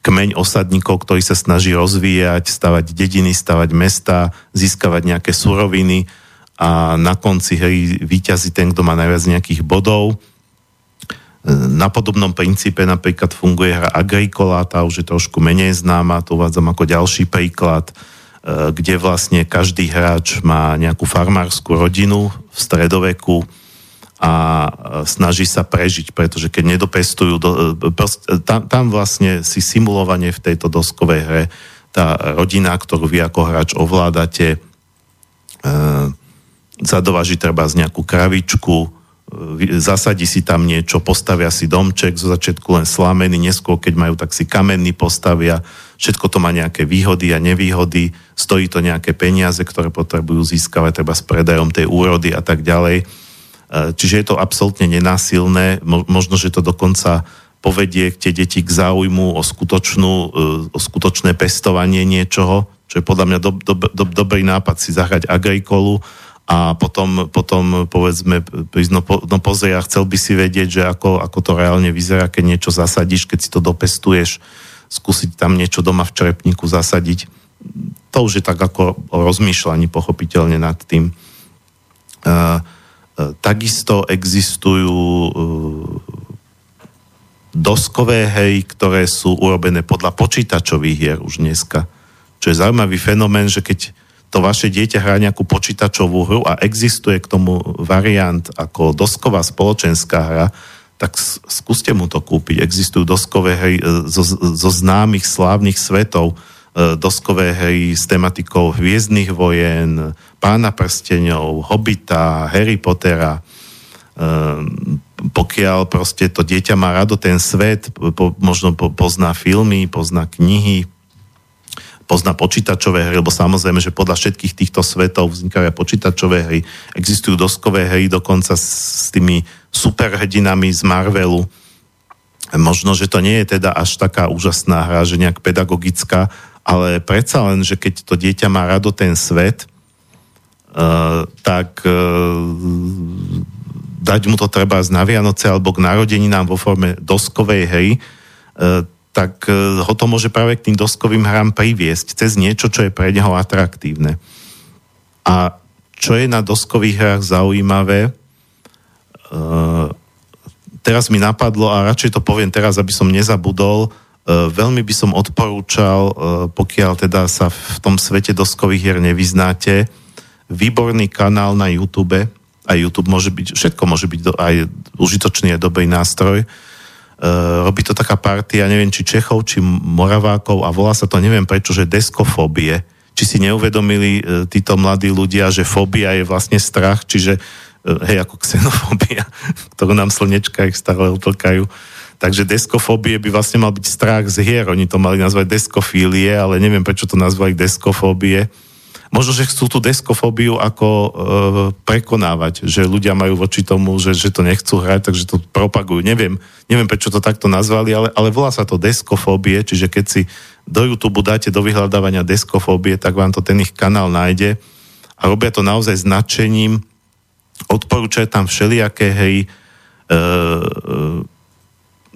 kmeň osadníkov, ktorý sa snaží rozvíjať, stavať dediny, stavať mesta, získavať nejaké suroviny, a na konci hry víťazí ten, kto má najviac nejakých bodov. Na podobnom princípe napríklad funguje hra Agricola, tá už je trošku menej známa, to uvádzam ako ďalší príklad, kde vlastne každý hráč má nejakú farmárskú rodinu v stredoveku a snaží sa prežiť, pretože keď nedopestujú, tam vlastne si simulovanie v tejto doskovej hre, tá rodina, ktorú vy ako hráč ovládate, zadovaží treba z nejakú kravičku, zasadí si tam niečo, postavia si domček, zo začiatku len slamený, neskôr keď majú, tak si kamenný postavia, všetko to má nejaké výhody a nevýhody, stojí to nejaké peniaze, ktoré potrebujú získavať treba s predajom tej úrody a tak ďalej. Čiže je to absolútne nenásilné, možno, že to dokonca povedie tie deti k záujmu o skutočné pestovanie niečoho, čo je podľa mňa dobrý nápad si zahrať Agricolu. A potom povedzme, pozri, ja chcel by si vedieť, že ako to reálne vyzerá, keď niečo zasadíš, keď si to dopestuješ, skúsiť tam niečo doma v črepníku zasadiť. To už je tak ako o rozmýšľaní pochopiteľne nad tým. Takisto existujú doskové hry, ktoré sú urobené podľa počítačových hier už dneska. Čo je zaujímavý fenomén, že keď to vaše dieťa hrá nejakú počítačovú hru a existuje k tomu variant ako dosková spoločenská hra, tak skúste mu to kúpiť. Existujú doskové hry zo známych slávnych svetov, doskové hry s tematikou Hviezdnych vojen, Pána prsteňov, Hobita, Harry Pottera. Pokiaľ proste to dieťa má rado ten svet, možno pozná filmy, pozná knihy, pozná počítačové hry, lebo samozrejme, že podľa všetkých týchto svetov vznikajú počítačové hry. Existujú doskové hry dokonca s tými superhrdinami z Marvelu. Možno, že to nie je teda až taká úžasná hra, že nejak pedagogická, ale predsa len, že keď to dieťa má rado ten svet, tak dať mu to treba na Vianoce alebo k narodeninám vo forme doskovej hry, tak ho to môže práve k tým doskovým hrám priviesť cez niečo, čo je pre neho atraktívne. A čo je na doskových hrách zaujímavé, teraz mi napadlo, a radšej to poviem teraz, aby som nezabudol, veľmi by som odporúčal, pokiaľ teda sa v tom svete doskových hier nevyznáte, výborný kanál na YouTube, a YouTube môže byť, všetko môže byť aj užitočný a dobrý nástroj. Robí to taká partia, neviem, či Čechov, či Moravákov, a volá sa to, neviem prečo, že Deskofobie. Či si neuvedomili títo mladí ľudia, že fóbia je vlastne strach, čiže hej, ako xenofóbia, ktorú nám slnečka ich stále utlkajú. Takže deskofóbie by vlastne mal byť strach z hier. Oni to mali nazvať deskofílie, ale neviem, prečo to nazvali deskofóbie. Možno, že chcú tú deskofóbiu ako prekonávať, že ľudia majú voči tomu, že to nechcú hrať, takže to propagujú. Neviem, prečo to takto nazvali, ale volá sa to deskofóbie, čiže keď si do YouTube dáte do vyhľadávania deskofóbie, tak vám to ten ich kanál nájde a robia to naozaj značením, odporúčajú tam všelijaké hry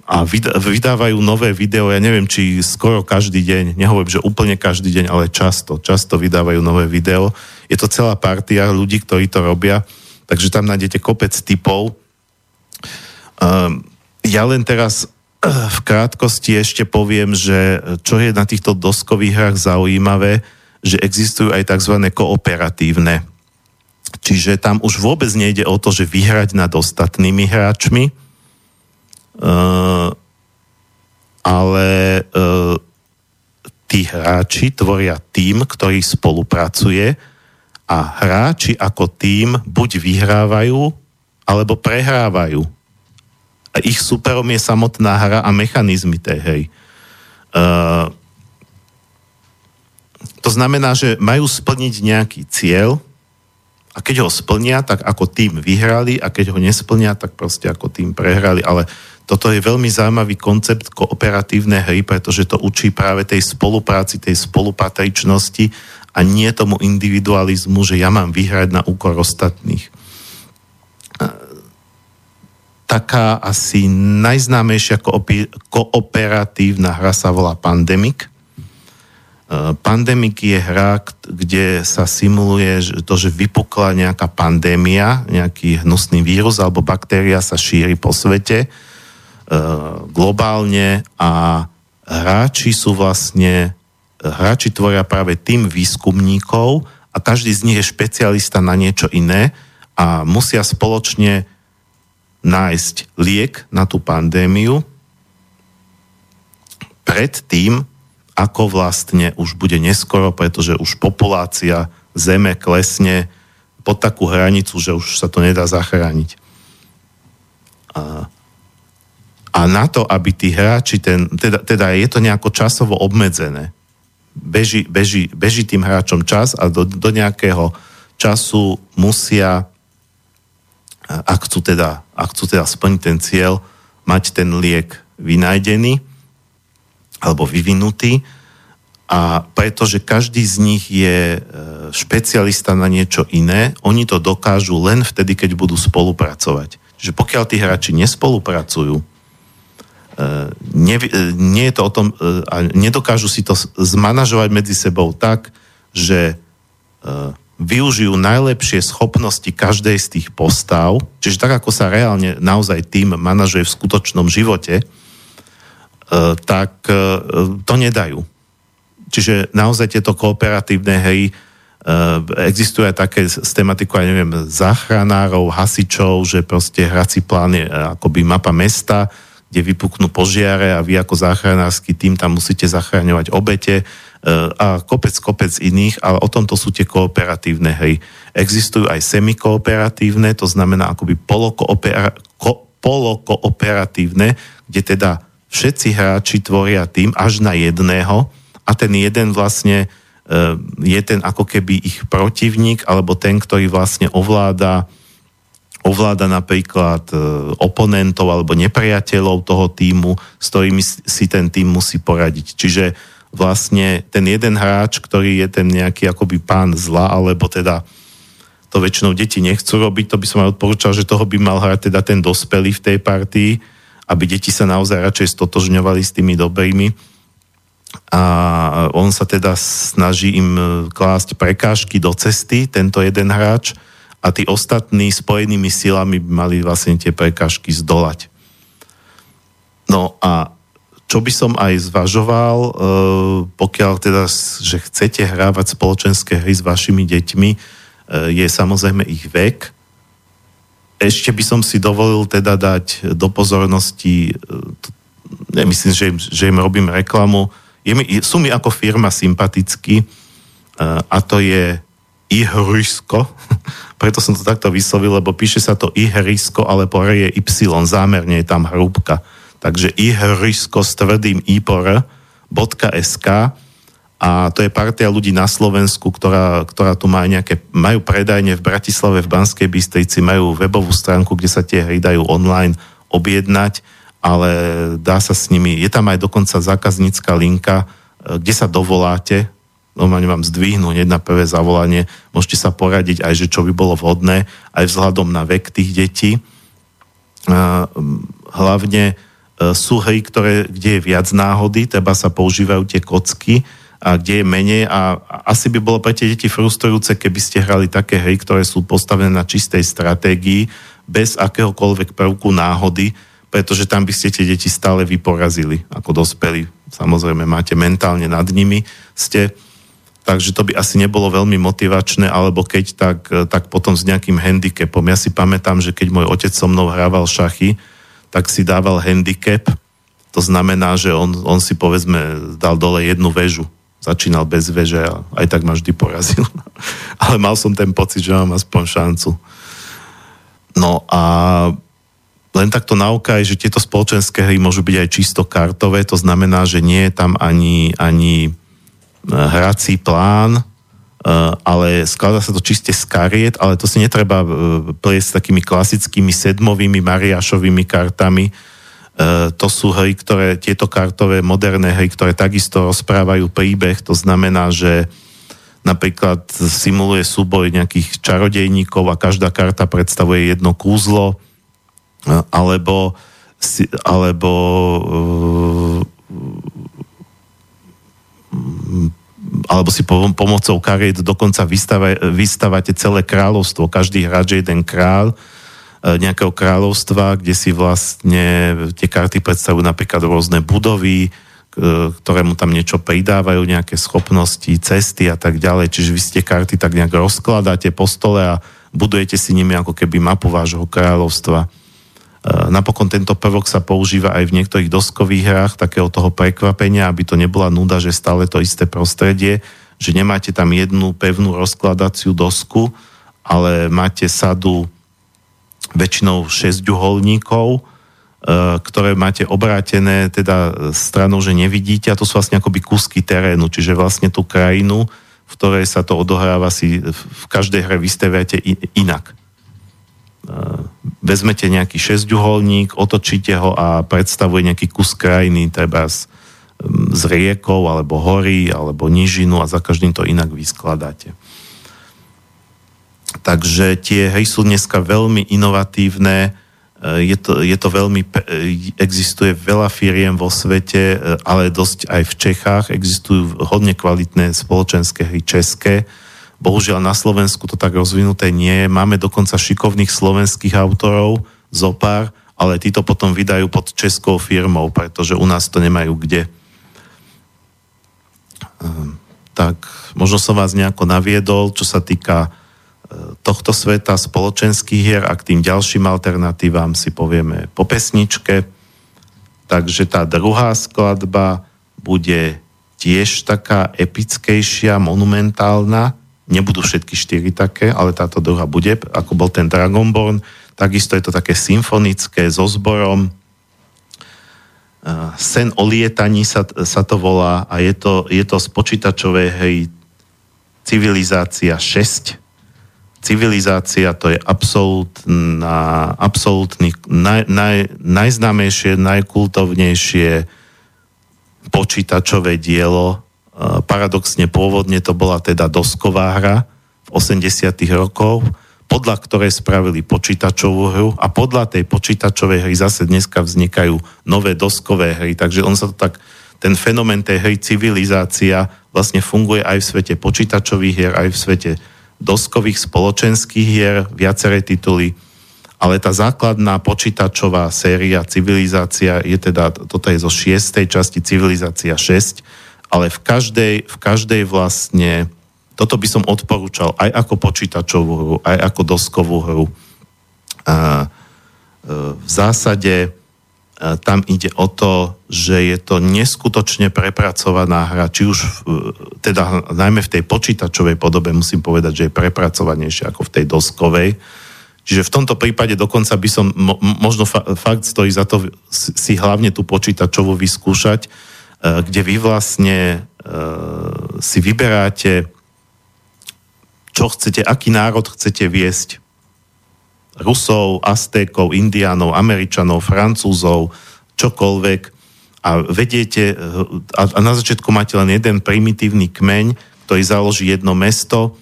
a vydávajú nové video, ja neviem, či skoro každý deň, nehovorím, že úplne každý deň, ale často vydávajú nové video. Je to celá partia ľudí, ktorí to robia, takže tam nájdete kopec tipov. Ja len teraz v krátkosti ešte poviem, že čo je na týchto doskových hrách zaujímavé, že existujú aj tzv. Kooperatívne. Čiže tam už vôbec nejde o to, že vyhrať nad ostatnými hráčmi, ale tí hráči tvoria tím, ktorý spolupracuje, a hráči ako tím buď vyhrávajú, alebo prehrávajú. A ich súperom je samotná hra a mechanizmy tej hry. To znamená, že majú splniť nejaký cieľ, a keď ho splnia, tak ako tým vyhrali, a keď ho nesplnia, tak proste ako tým prehrali. Ale toto je veľmi zaujímavý koncept kooperatívnej hry, pretože to učí práve tej spolupráci, tej spolupatričnosti a nie tomu individualizmu, že ja mám vyhrať na úkor ostatných. Taká asi najznámejšia kooperatívna hra sa volá Pandemic. Pandemic je hra, kde sa simuluje to, že vypukla nejaká pandémia, nejaký hnusný vírus alebo baktéria sa šíri po svete globálne, a hráči tvoria práve tým výskumníkov a každý z nich je špecialista na niečo iné a musia spoločne nájsť liek na tú pandémiu predtým, ako vlastne už bude neskoro, pretože už populácia Zeme klesne pod takú hranicu, že už sa to nedá zachrániť. A na to, aby tí hráči, teda je to nejako časovo obmedzené. Beží tým hráčom čas a do nejakého času musia, ak chcú teda splniť ten cieľ, mať ten liek vynajdený alebo vyvinutý, a pretože každý z nich je špecialista na niečo iné, oni to dokážu len vtedy, keď budú spolupracovať. Čiže pokiaľ tí hráči nespolupracujú, nie je to o tom, a nedokážu si to zmanažovať medzi sebou tak, že využijú najlepšie schopnosti každej z tých postav, čiže tak, ako sa reálne naozaj tým manažuje v skutočnom živote, tak to nedajú. Čiže naozaj tieto kooperatívne hry existujú aj také s tematikou, ja neviem, záchranárov, hasičov, že proste hrací plán je akoby mapa mesta, kde vypuknú požiare a vy ako záchranársky tým tam musíte zachraňovať obete a kopec iných, ale o tomto sú tie kooperatívne hry. Existujú aj semikooperatívne, to znamená akoby polokooperatívne, kde teda všetci hráči tvoria tým až na jedného a ten jeden vlastne je ten ako keby ich protivník alebo ten, ktorý vlastne ovláda napríklad oponentov alebo nepriateľov toho tímu, s ktorými si ten tím musí poradiť. Čiže vlastne ten jeden hráč, ktorý je ten nejaký akoby pán zla, alebo teda to väčšinou deti nechcú robiť, to by som aj odporúčal, že toho by mal hrať teda ten dospelý v tej partii, aby deti sa naozaj radšej stotožňovali s tými dobrými. A on sa teda snaží im klásť prekážky do cesty, tento jeden hráč, a tí ostatní spojenými silami by mali vlastne tie prekážky zdolať. No a čo by som aj zvažoval, pokiaľ teda, že chcete hrávať spoločenské hry s vašimi deťmi, je samozrejme ich vek. Ešte by som si dovolil teda dať do pozornosti, nemyslím, že im robím reklamu, sú mi ako firma sympatickí a to je Ihrisko, preto som to takto vyslovil, lebo píše sa to Ihrisko, ale po R je Y, zámerne je tam hrúbka. Takže Ihrisko s tvrdým I po R.sk a to je partia ľudí na Slovensku, ktorá tu má majú predajne v Bratislave, v Banskej Bystrici, majú webovú stránku, kde sa tie hry dajú online objednať, ale dá sa s nimi, je tam aj dokonca zákaznícka linka, kde sa dovoláte, normálne vám zdvihnú hneď na prvé zavolanie, môžete sa poradiť aj, že čo by bolo vhodné, aj vzhľadom na vek tých detí. Hlavne sú hry, kde je viac náhody, treba sa používajú tie kocky, a kde je menej a asi by bolo pre tie deti frustrujúce, keby ste hrali také hry, ktoré sú postavené na čistej stratégii, bez akéhokoľvek prvku náhody, pretože tam by ste tie deti stále vyporazili ako dospelí. Samozrejme, máte mentálne nad nimi ste, takže to by asi nebolo veľmi motivačné, alebo keď tak potom s nejakým handicapom. Ja si pamätám, že keď môj otec so mnou hrával šachy, tak si dával handicap, to znamená, že on si povedzme dal dole jednu väžu. Začínal bez väže a aj tak ma vždy porazil. Ale mal som ten pocit, že mám aspoň šancu. No a len takto nauka je, že tieto spoločenské hry môžu byť aj čisto kartové, to znamená, že nie je tam ani hrací plán, ale skladá sa to čiste z kariet, ale to si netreba pliesť takými klasickými sedmovými mariášovými kartami. To sú hry, ktoré tieto kartové moderné hry, ktoré takisto rozprávajú príbeh, to znamená, že napríklad simuluje súboj nejakých čarodejníkov a každá karta predstavuje jedno kúzlo, alebo si pomocou kariet dokonca vystávate celé kráľovstvo. Každý hráč je jeden kráľ nejakého kráľovstva, kde si vlastne tie karty predstavujú napríklad rôzne budovy, ktoré mu tam niečo pridávajú, nejaké schopnosti, cesty a tak ďalej. Čiže vy ste karty tak nejak rozkladáte po stole a budujete si nimi ako keby mapu vášho kráľovstva. Napokon tento prvok sa používa aj v niektorých doskových hrách, takého toho prekvapenia, aby to nebola nuda, že stále to isté prostredie, že nemáte tam jednu pevnú rozkladaciu dosku, ale máte sadu väčšinou 6 uholníkov, ktoré máte obrátené teda stranou, že nevidíte, a to sú vlastne akoby kúsky terénu, čiže vlastne tú krajinu, v ktorej sa to odohráva, si v každej hre vystaviate inak. Vezmete nejaký 6 uholník, otočíte ho a predstavuje nejaký kus krajiny, treba z riekou, alebo hory, alebo nížinu, a za každým to inak vyskladáte. Takže tie hry sú dneska veľmi inovatívne, je to veľmi, existuje veľa firiem vo svete, ale dosť aj v Čechách, existujú hodne kvalitné spoločenské hry české. Bohužiaľ na Slovensku to tak rozvinuté nie je. Máme dokonca šikovných slovenských autorov, zopár, ale títo potom vydajú pod českou firmou, pretože u nás to nemajú kde. Tak, možno som vás nejako naviedol, čo sa týka tohto sveta spoločenských hier, a k tým ďalším alternatívam si povieme po pesničke. Takže tá druhá skladba bude tiež taká epickejšia, monumentálna. Nebudú všetky štyri také, ale táto druhá bude, ako bol ten Dragonborn. Takisto je to také symfonické, so zborom. Sen o lietaní sa to volá a je to z počítačovej hry Civilizácia 6. Civilizácia to je absolútny najznámejšie, najkultovnejšie počítačové dielo. Paradoxne pôvodne to bola teda dosková hra v 80. rokoch, podľa ktorej spravili počítačovú hru a podľa tej počítačovej hry zase dneska vznikajú nové doskové hry. Takže on sa to tak, ten fenomén tej hry civilizácia vlastne funguje aj v svete počítačových hier, aj v svete doskových spoločenských hier, viaceré tituly. Ale tá základná počítačová séria Civilizácia je teda, toto je zo 6. časti Civilizácia 6, ale v každej vlastne, toto by som odporúčal aj ako počítačovú hru, aj ako doskovú hru. V zásade tam ide o to, že je to neskutočne prepracovaná hra, či už, teda najmä v tej počítačovej podobe musím povedať, že je prepracovanejšia ako v tej doskovej. Čiže v tomto prípade dokonca by som, možno fakt stojí za to si hlavne tú počítačovú vyskúšať, kde vy vlastne si vyberáte, čo chcete, aký národ chcete viesť. Rusov, Aztékov, Indiánov, Američanov, Francúzov, čokoľvek. A vediete, a na začiatku máte len jeden primitívny kmeň, ktorý založí jedno mesto,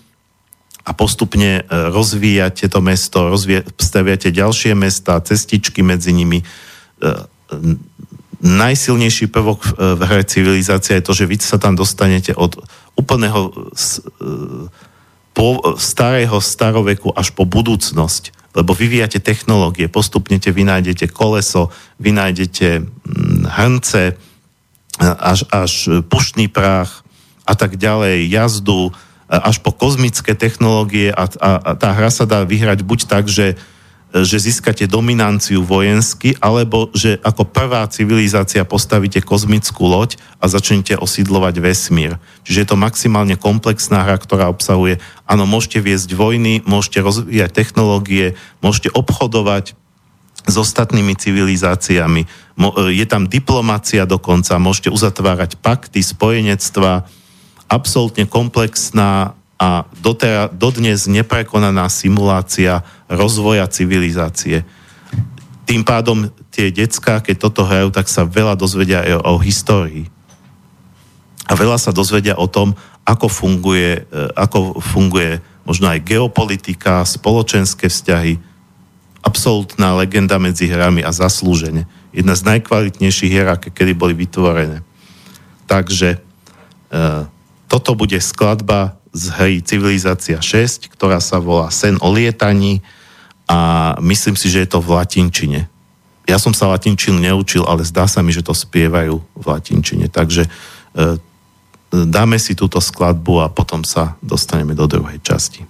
a postupne rozvíjate to mesto, staviate ďalšie mesta, cestičky medzi nimi. Najsilnejší prvok v hre Civilizácia je to, že vy sa tam dostanete od úplného starého staroveku až po budúcnosť, lebo vyvíjate technológie, postupne vynájdete koleso, vynájdete hrnce, až puštný prach a tak ďalej, jazdu, až po kozmické technológie a tá hra sa dá vyhrať buď tak, že získate dominanciu vojensky, alebo že ako prvá civilizácia postavíte kozmickú loď a začnete osídlovať vesmír. Čiže je to maximálne komplexná hra, ktorá obsahuje, áno, môžete viesť vojny, môžete rozvíjať technológie, môžete obchodovať s ostatnými civilizáciami. Je tam diplomacia dokonca, môžete uzatvárať pakty, spojenectva. Absolútne komplexná a dodnes neprekonaná simulácia rozvoja civilizácie. Tým pádom tie decká, keď toto hrajú, tak sa veľa dozvedia aj o histórii. A veľa sa dozvedia o tom, ako funguje možno aj geopolitika, spoločenské vzťahy. Absolútna legenda medzi hrami a zaslúžene. Jedna z najkvalitnejších hier, aké kedy boli vytvorené. Takže toto bude skladba z hry Civilizácia 6, ktorá sa volá Sen o lietaní a myslím si, že je to v latinčine. Ja som sa latinčinu neučil, ale zdá sa mi, že to spievajú v latinčine. Takže dáme si túto skladbu a potom sa dostaneme do druhej časti.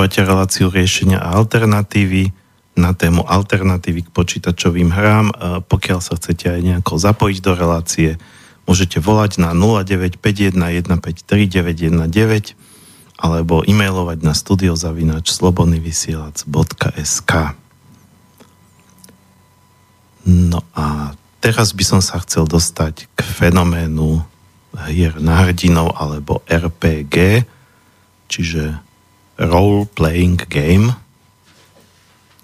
Počúvate reláciu Riešenia a alternatívy na tému alternatívy k počítačovým hrám. Pokiaľ sa chcete aj nejako zapojiť do relácie, môžete volať na 0951 153 919 alebo e-mailovať na studio@slobodnyvysielac.sk. No a teraz by som sa chcel dostať k fenoménu hier na hrdinov alebo RPG, čiže role-playing game,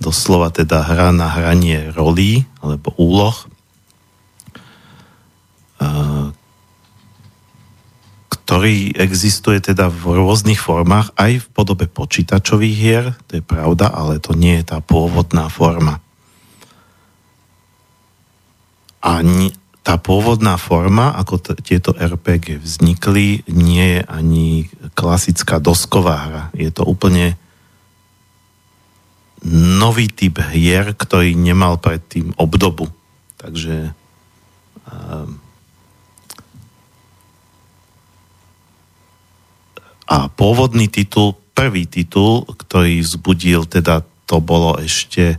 doslova teda hra na hranie rolí alebo úloh, ktorý existuje teda v rôznych formách, aj v podobe počítačových hier, to je pravda, ale to nie je tá pôvodná forma. Ani tá pôvodná forma, ako tieto RPG vznikli, nie je ani klasická dosková hra. Je to úplne nový typ hier, ktorý nemal predtým obdobu. Takže a pôvodný titul, prvý titul, ktorý vzbudil, teda to bol ešte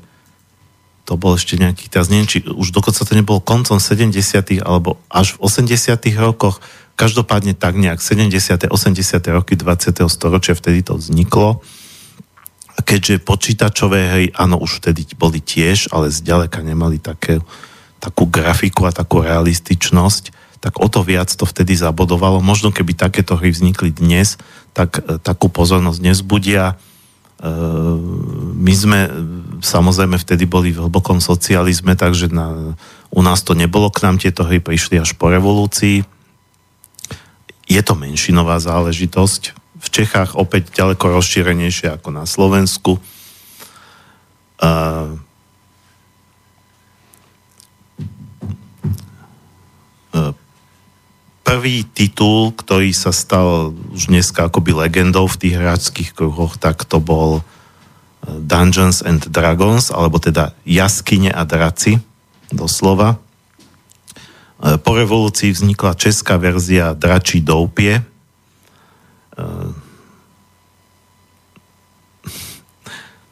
nejaký, teraz neviem, či už dokonca to nebol koncom 70. alebo až v 80. rokoch, každopádne tak nejak 70. 80. roky 20. storočia, vtedy to vzniklo. A keďže počítačové hry, áno, už vtedy boli tiež, ale zďaleka nemali takú grafiku a takú realističnosť, tak o to viac to vtedy zabodovalo. Možno keby takéto hry vznikli dnes, tak takú pozornosť nevzbudia. My sme samozrejme vtedy boli v hlbokom socializme, takže u nás to nebolo, k nám tieto hry prišli až po revolúcii. Je to menšinová záležitosť. V Čechách opäť ďaleko rozšírenejšie ako na Slovensku. Prvý titul, ktorý sa stal už dneska akoby legendou v tých hráčských kruhoch, tak to bol Dungeons and Dragons, alebo teda Jaskyne a draci, doslova. Po revolúcii vznikla česká verzia Dračí doupě.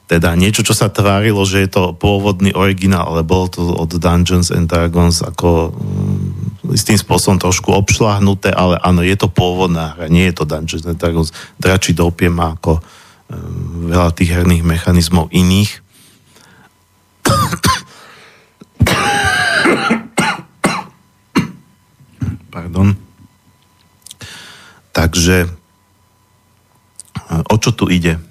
Teda niečo, čo sa tvárilo, že je to pôvodný originál, ale bolo to od Dungeons and Dragons ako istým spôsobom trošku obšľahnuté, ale áno, je to pôvodná hra, nie je to Dungeons and Dragons. Dračí doupě má ako veľa tých herných mechanizmov iných. Pardon. Takže o čo tu ide?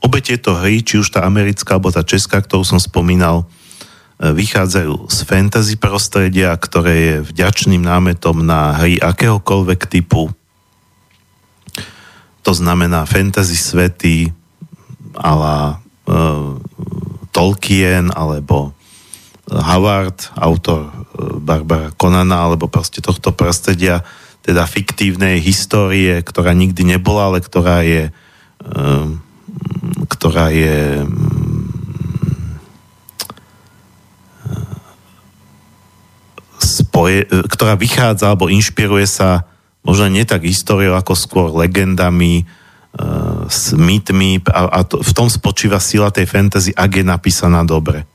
Obe tieto hry, či už tá americká alebo tá česká, ktorú som spomínal, vychádzajú z fantasy prostredia, ktoré je vďačným námetom na hry akéhokoľvek typu. To znamená fantasy svety ala Tolkien alebo Howard, autor Barbara Conana, alebo proste tohto prostredia, teda fiktívnej histórie, ktorá nikdy nebola, ale ktorá je ktorá vychádza alebo inšpiruje sa možno nie tak históriou, ako skôr legendami, s mýtmi a to, v tom spočíva sila tej fantasy, ak je napísaná dobre.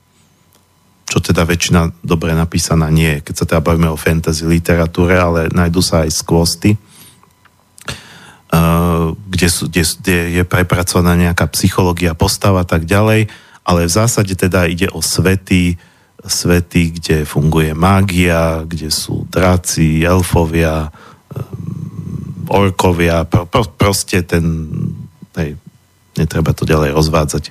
Čo teda väčšina dobre napísaná nie je, keď sa teda bavíme o fantasy literatúre, ale nájdú sa aj skvosty. Kde je prepracovaná nejaká psychológia, postava a tak ďalej, ale v zásade teda ide o svety, kde funguje mágia, kde sú draci, elfovia, orkovia, proste netreba to ďalej rozvádzať.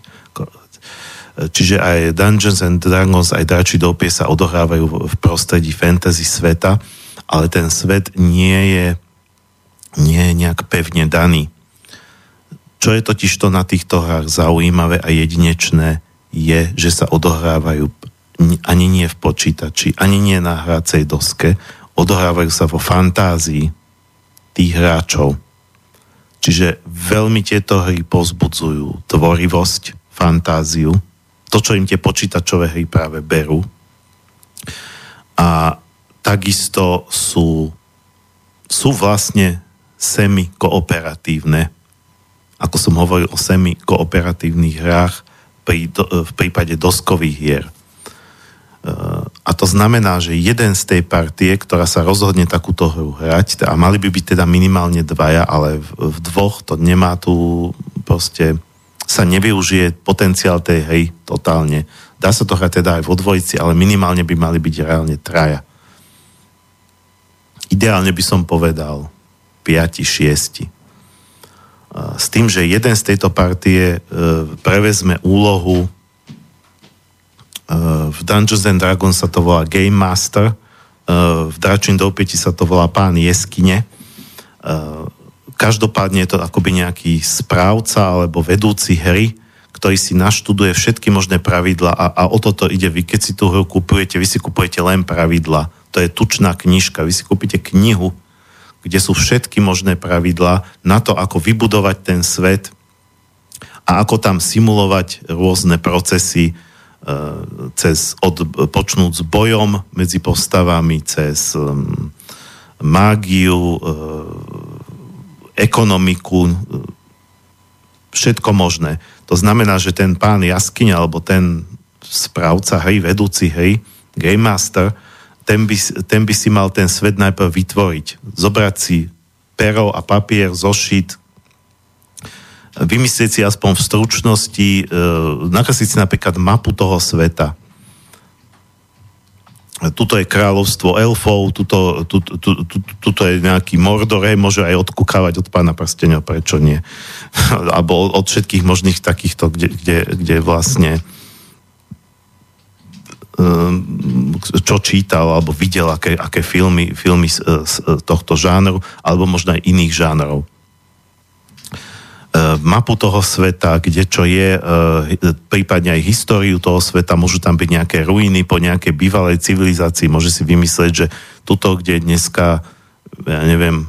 Čiže aj Dungeons and Dragons, aj Dračí doupě sa odohrávajú v prostredí fantasy sveta, ale ten svet nie je nejak pevne daný. Čo je totižto na týchto hrách zaujímavé a jedinečné je, že sa odohrávajú ani nie v počítači, ani nie na hracej doske, odohrávajú sa vo fantázii tých hráčov. Čiže veľmi tieto hry povzbudzujú tvorivosť, fantáziu, to, čo im tie počítačové hry práve berú. A takisto sú vlastne semi-kooperatívne. Ako som hovoril o semi-kooperatívnych hrách v prípade doskových hier. A to znamená, že jeden z tej partie, ktorá sa rozhodne takúto hru hrať, a mali by byť teda minimálne dvaja, ale v dvoch to nemá tu proste, sa nevyužije potenciál tej hry totálne. Dá sa to hrať teda aj vo dvojici, ale minimálne by mali byť reálne traja. Ideálne by som povedal 5-6. S tým, že jeden z tejto partie prevezme úlohu. V Dungeons and Dragons sa to volá Game Master, v Dračím doupěti sa to volá Pán jeskyne. Každopádne je to akoby nejaký správca alebo vedúci hry, ktorý si naštuduje všetky možné pravidlá a o toto ide. Vy keď si tú hru kupujete, vy si kupujete len pravidlá. To je tučná knižka. Vy si kúpite knihu, kde sú všetky možné pravidlá na to, ako vybudovať ten svet a ako tam simulovať rôzne procesy, počnúť s bojom medzi postavami, cez mágiu, ekonomiku, všetko možné. To znamená, že ten pán jaskyňa, alebo ten správca hry, vedúci hry, Game Master, ten by si mal ten svet najprv vytvoriť. Zobrať si pero a papier, zošit, vymyslieť si aspoň v stručnosti, nakresliť si napríklad mapu toho sveta. Tuto je kráľovstvo elfov, tuto je nejaký Mordor, môže aj odkúkávať od Pána prsteňov, prečo nie? Alebo od všetkých možných takýchto, kde vlastne čo čítal alebo videl, aké filmy z tohto žánru, alebo možno aj iných žánrov. Mapu toho sveta, kde čo je, prípadne aj históriu toho sveta, môžu tam byť nejaké ruiny po nejakej bývalej civilizácii, môže si vymyslieť, že tuto, kde je dneska, ja neviem,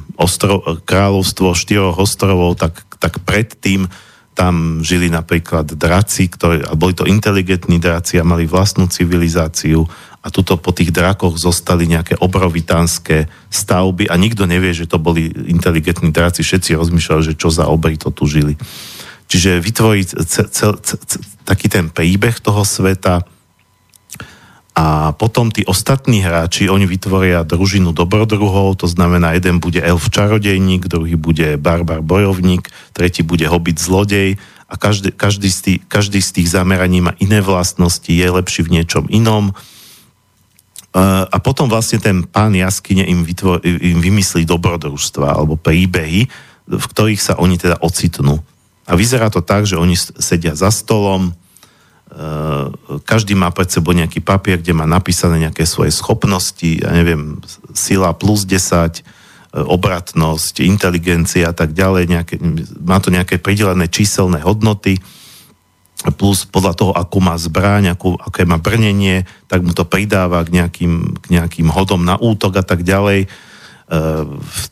kráľovstvo 4 ostrovov, tak predtým tam žili napríklad draci, a boli to inteligentní draci a mali vlastnú civilizáciu a tuto po tých drakoch zostali nejaké obrovitánske stavby a nikto nevie, že to boli inteligentní draci, všetci rozmýšľali, že čo za obry to tu žili. Čiže vytvoriť taký ten príbeh toho sveta a potom tí ostatní hráči, oni vytvoria družinu dobrodruhov, to znamená, jeden bude elf čarodejník, druhý bude barbar bojovník, tretí bude hobit zlodej a každý z tých zameraní má iné vlastnosti, je lepší v niečom inom. A potom vlastne ten pán jaskyne im vymyslí dobrodružstva alebo príbehy, v ktorých sa oni teda ocitnú. A vyzerá to tak, že oni sedia za stolom, každý má pred sebou nejaký papier, kde má napísané nejaké svoje schopnosti, ja neviem, sila +10, obratnosť, inteligencia a tak ďalej, má to nejaké pridelené číselné hodnoty, plus podľa toho, akú má zbraň, aké má brnenie, tak mu to pridáva k nejakým hodom na útok a tak ďalej.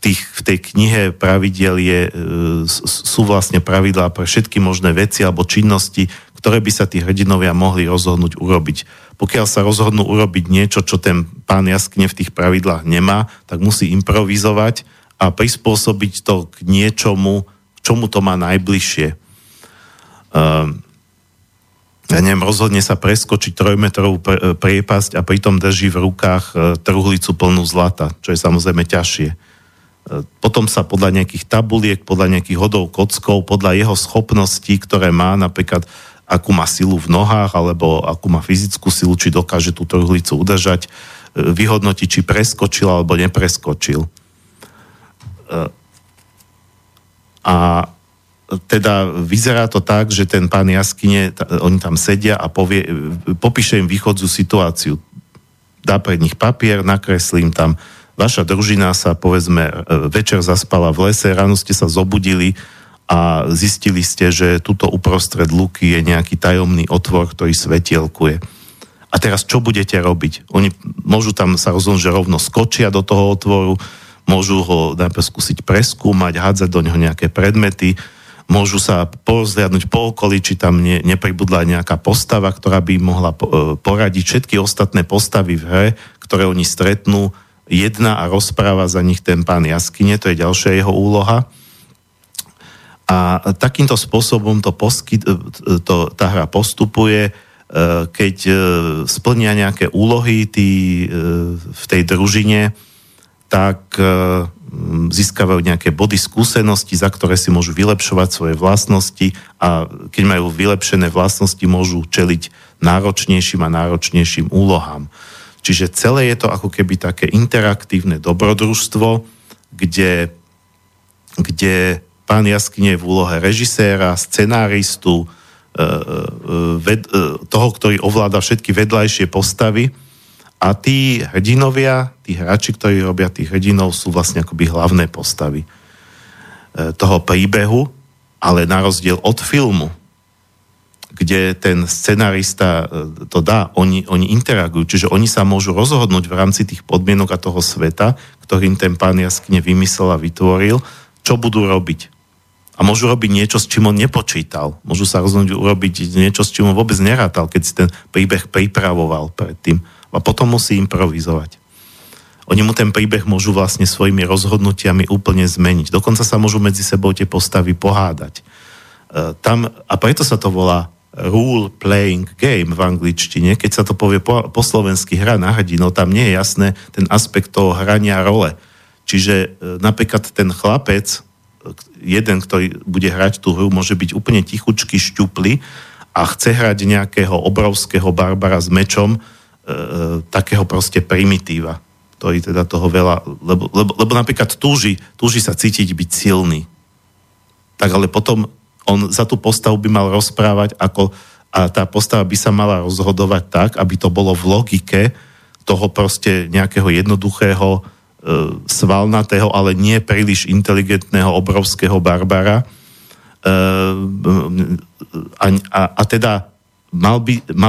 V tej knihe pravidiel sú vlastne pravidlá pre všetky možné veci alebo činnosti, ktoré by sa tí hrdinovia mohli rozhodnúť urobiť. Pokiaľ sa rozhodnú urobiť niečo, čo ten pán jaskyne v tých pravidlách nemá, tak musí improvizovať a prispôsobiť to k niečomu, čomu to má najbližšie. Ja neviem, rozhodne sa preskočiť 3-metrovú priepasť a pritom drží v rukách truhlicu plnú zlata, čo je samozrejme ťažšie. Potom sa podľa nejakých tabuliek, podľa nejakých hodov kockov, podľa jeho schopností, ktoré má, napríklad akú má silu v nohách, alebo akú má fyzickú silu, či dokáže tú truhlicu udržať, vyhodnotiť, či preskočil alebo nepreskočil. A teda vyzerá to tak, že ten pán jaskyne, oni tam sedia a popíše im východzú situáciu. Dá pred nich papier, nakreslím tam. Vaša družina sa, povedzme, večer zaspala v lese, ráno ste sa zobudili a zistili ste, že tuto uprostred lúky je nejaký tajomný otvor, ktorý svetielkuje. A teraz čo budete robiť? Oni môžu tam sa rozhodnúť, že rovno skočia do toho otvoru, môžu ho najprv skúsiť preskúmať, hádzať do neho nejaké predmety, môžu sa porozhliadnúť po okolí, či tam nepribudla nejaká postava, ktorá by mohla poradiť. Všetky ostatné postavy v hre, ktoré oni stretnú, jedná a rozpráva za nich ten pán jaskyne, to je ďalšia jeho úloha. A takýmto spôsobom tá hra postupuje, keď splnia nejaké úlohy v tej družine, tak získavajú nejaké body skúsenosti, za ktoré si môžu vylepšovať svoje vlastnosti, a keď majú vylepšené vlastnosti, môžu čeliť náročnejším a náročnejším úlohám. Čiže celé je to ako keby také interaktívne dobrodružstvo, kde pán jaskyne je v úlohe režiséra, scenáristu, toho, ktorý ovláda všetky vedľajšie postavy, a tí hrdinovia, tí hráči, ktorí robia tých hrdinov, sú vlastne akoby hlavné postavy toho príbehu, ale na rozdiel od filmu, kde ten scenarista to dá, oni interagujú, čiže oni sa môžu rozhodnúť v rámci tých podmienok a toho sveta, ktorým ten pán jaskyne vymyslel a vytvoril, čo budú robiť. A môžu robiť niečo, s čím on nepočítal. Môžu sa rozhodnúť urobiť niečo, s čím on vôbec nerátal, keď si ten príbeh pripravoval predtým. A potom musí improvizovať. Oni mu ten príbeh môžu vlastne svojimi rozhodnutiami úplne zmeniť. Dokonca sa môžu medzi sebou tie postavy pohádať. A preto sa to volá role-playing game v angličtine. Keď sa to povie po slovensky hra na hrdinu, tam nie je jasné ten aspekt toho hrania role. Čiže napríklad ten chlapec, jeden, ktorý bude hrať tú hru, môže byť úplne tichučky, šťuplý a chce hrať nejakého obrovského barbara s mečom, takého proste primitíva, ktorý teda toho veľa, lebo napríklad túži sa cítiť byť silný. Tak ale potom on za tú postavu by mal rozprávať a tá postava by sa mala rozhodovať tak, aby to bolo v logike toho proste nejakého jednoduchého, svalnatého, ale nie príliš inteligentného obrovského barbara. A teda mal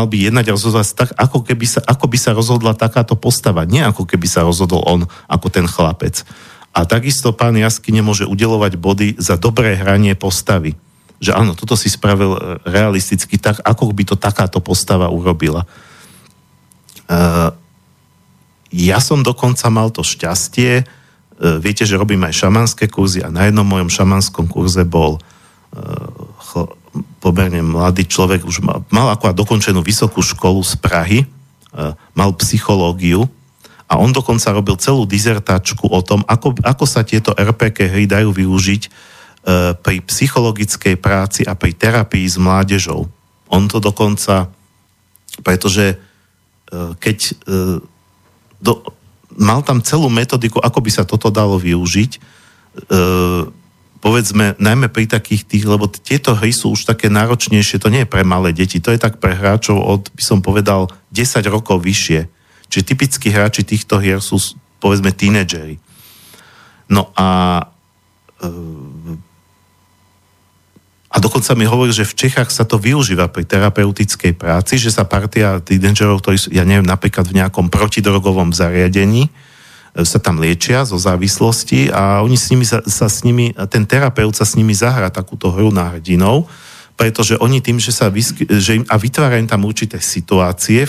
by jednať a rozhodovať tak, ako by sa rozhodla takáto postava. Nie ako keby sa rozhodol on, ako ten chlapec. A takisto pán jaskyne môže udelovať body za dobré hranie postavy. Že áno, toto si spravil realisticky tak, ako by to takáto postava urobila. Ja som dokonca mal to šťastie, viete, že robím aj šamanské kurzy, a na jednom mojom šamanskom kurze bol pomerne mladý človek, už mal ako dokončenú vysokú školu z Prahy, mal psychológiu, a on dokonca robil celú dizertačku o tom, ako sa tieto RPG hry dajú využiť pri psychologickej práci a pri terapii s mládežou. On to dokonca, pretože mal tam celú metodiku, ako by sa toto dalo využiť, povedzme, najmä pri takých tých, lebo tieto hry sú už také náročnejšie, to nie je pre malé deti, to je tak pre hráčov od, by som povedal, 10 rokov vyššie. Čiže typickí hráči týchto hier sú, povedzme, tínedžeri. No a dokonca mi hovoril, že v Čechách sa to využíva pri terapeutickej práci, že sa partia tínedžerov, ktorí sú, ja neviem, napríklad v nejakom protidrogovom zariadení, sa tam liečia zo závislosti a oni ten terapeut sa s nimi zahrá takúto hru na hrdinov, pretože oni tým, že sa vytvárajú tam určité situácie,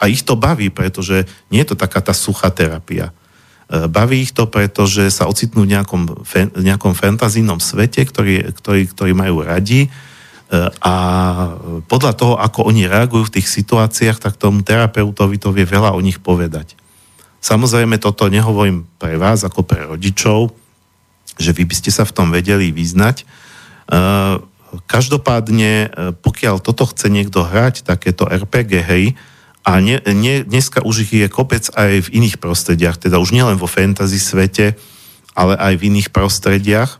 a ich to baví, pretože nie je to taká tá suchá terapia. Baví ich to, pretože sa ocitnú v nejakom fantazijnom svete, ktorý majú radi, a podľa toho, ako oni reagujú v tých situáciách, tak tomu terapeutovi to vie veľa o nich povedať. Samozrejme, toto nehovorím pre vás, ako pre rodičov, že vy by ste sa v tom vedeli vyznať. Každopádne, pokiaľ toto chce niekto hrať, takéto RPG hry, a dneska už ich je kopec aj v iných prostrediach, teda už nielen vo fantasy svete, ale aj v iných prostrediach,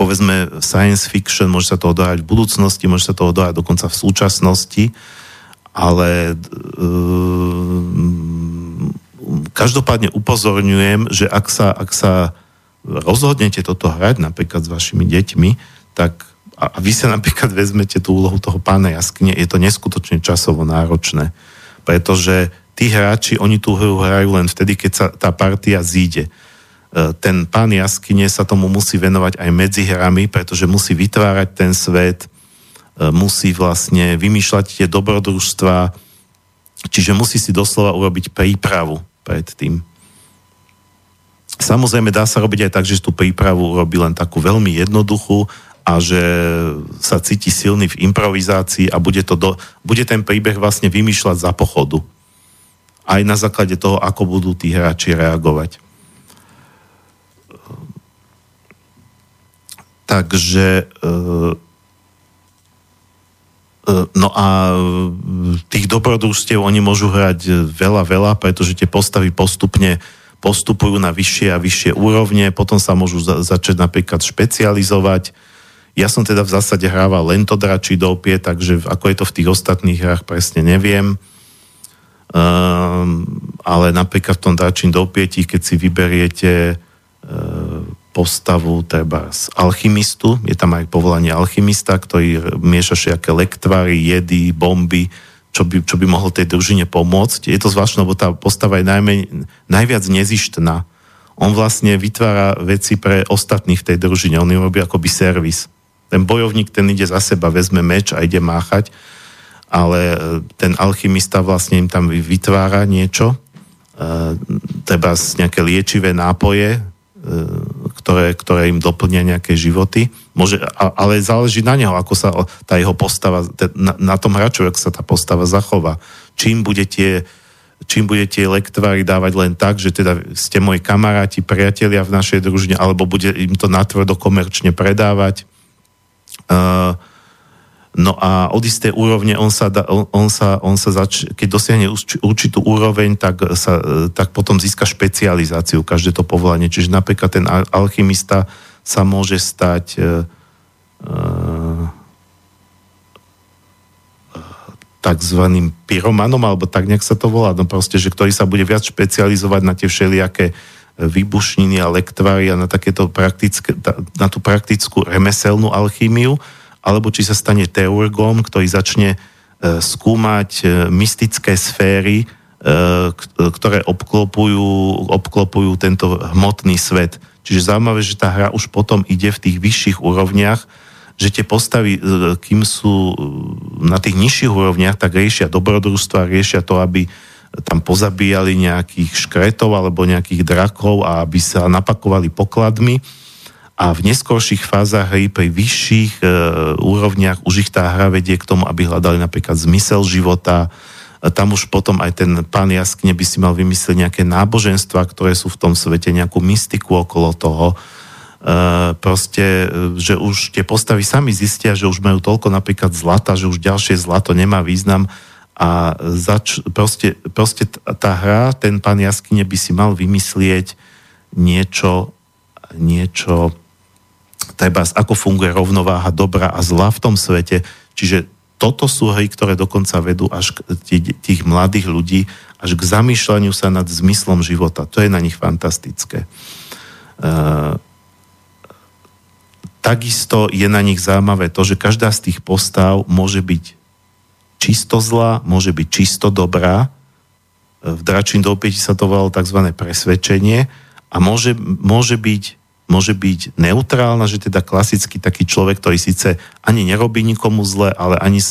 povedzme science fiction, môže sa to odohrať v budúcnosti, môže sa to odohrať dokonca v súčasnosti, ale každopádne upozorňujem, že ak sa rozhodnete toto hrať napríklad s vašimi deťmi, tak a vy sa napríklad vezmete tú úlohu toho pána jaskyne, je to neskutočne časovo náročné, pretože tí hráči, oni tú hru hrajú len vtedy, keď sa tá partia zíde. Ten pán jaskyne sa tomu musí venovať aj medzi hrami, pretože musí vytvárať ten svet, musí vlastne vymýšľať tie dobrodružstva, čiže musí si doslova urobiť prípravu predtým. Samozrejme, dá sa robiť aj tak, že tú prípravu robí len takú veľmi jednoduchú a že sa cíti silný v improvizácii a bude ten príbeh vlastne vymýšľať za pochodu. Aj na základe toho, ako budú tí hráči reagovať. Takže no a tých dobrodružstiev oni môžu hrať veľa, pretože tie postavy postupne postupujú na vyššie a vyššie úrovne, potom sa môžu začať napríklad špecializovať. Ja som teda v zásade hrával len to Dračí doupě, takže ako je to v tých ostatných hrách, presne neviem. Ale napríklad v tom Dračím doupěti, keď si vyberiete postavu treba z alchymistu, je tam aj povolanie alchymista, ktorý mieša všetké lektvary, jedy, bomby, čo by mohol tej družine pomôcť. Je to zvláštne, lebo tá postava je najviac nezištná. On vlastne vytvára veci pre ostatných v tej družine, on im robí akoby servis. Ten bojovník, ten ide za seba, vezme meč a ide máchať, ale ten alchymista vlastne im tam vytvára niečo, treba nejaké liečivé nápoje, ktoré im doplnia nejaké životy. Ale záleží na neho, ako sa tá jeho postava, na tom hráčovi, ako sa tá postava zachová. Čím bude tie lektvary dávať len tak, že teda ste moji kamaráti, priatelia v našej družine, alebo bude im to natvrdo komerčne predávať. No a od istej úrovne keď dosiahne určitú úroveň, tak potom získa špecializáciu každé to povolanie. Čiže napríklad ten alchymista sa môže stať takzvaným pyromanom, alebo tak nejak sa to volá, no proste, že ktorý sa bude viac špecializovať na tie všelijaké výbušniny a lektvary a na takéto na tú praktickú remeselnú alchímiu, alebo či sa stane teurgom, ktorý začne skúmať mystické sféry, ktoré obklopujú tento hmotný svet. Čiže zaujímavé, že tá hra už potom ide v tých vyšších úrovniach, že tie postavy, kým sú na tých nižších úrovniach, tak riešia dobrodružstva, riešia to, aby tam pozabíjali nejakých škretov alebo nejakých drakov a aby sa napakovali pokladmi. A v neskorších fázach hry pri vyšších úrovniach už ich tá hra vedie k tomu, aby hľadali napríklad zmysel života. Tam už potom aj ten pán Jaskne by si mal vymyslieť nejaké náboženstva, ktoré sú v tom svete, nejakú mystiku okolo toho. Proste, že už tie postavy sami zistia, že už majú toľko napríklad zlata, že už ďalšie zlato nemá význam. A proste tá hra, ten pán Jaskne by si mal vymyslieť niečo treba, ako funguje rovnováha dobra a zla v tom svete. Čiže toto sú hry, ktoré dokonca vedú až k tých mladých ľudí, až k zamýšľaniu sa nad zmyslom života. To je na nich fantastické. Takisto je na nich zaujímavé to, že každá z tých postav môže byť čisto zlá, môže byť čisto dobrá. V Dračím doupěti sa to volalo tzv. Presvedčenie a môže byť neutrálna, že teda klasicky taký človek, ktorý síce ani nerobí nikomu zle, ale ani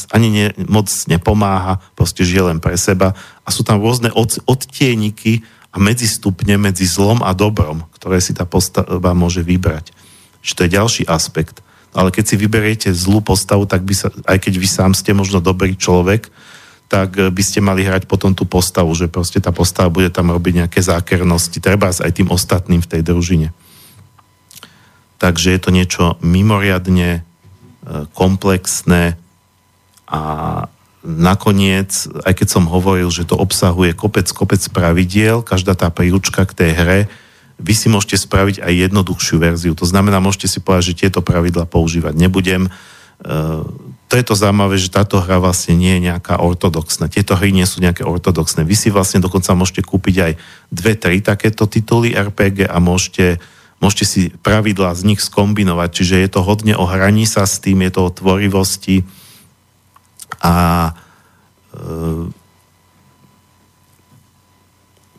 moc nepomáha, proste žije len pre seba. A sú tam rôzne odtieniky a medzistupne medzi zlom a dobrom, ktoré si tá postava môže vybrať. Čiže to je ďalší aspekt. Ale keď si vyberiete zlú postavu, tak aj keď vy sám ste možno dobrý človek, tak by ste mali hrať potom tú postavu, že proste tá postava bude tam robiť nejaké zákernosti, treba aj tým ostatným v tej družine. Takže je to niečo mimoriadne komplexné a nakoniec, aj keď som hovoril, že to obsahuje kopec pravidiel, každá tá príručka k tej hre, vy si môžete spraviť aj jednoduchšiu verziu. To znamená, môžete si povedať, že tieto pravidlá používať nebudem. To je to zaujímavé, že táto hra vlastne nie je nejaká ortodoxná. Tieto hry nie sú nejaké ortodoxné. Vy si vlastne dokonca môžete kúpiť aj 2-3 takéto tituly RPG a Môžete si pravidlá z nich skombinovať, čiže je to hodne o hraní sa s tým, je to o tvorivosti a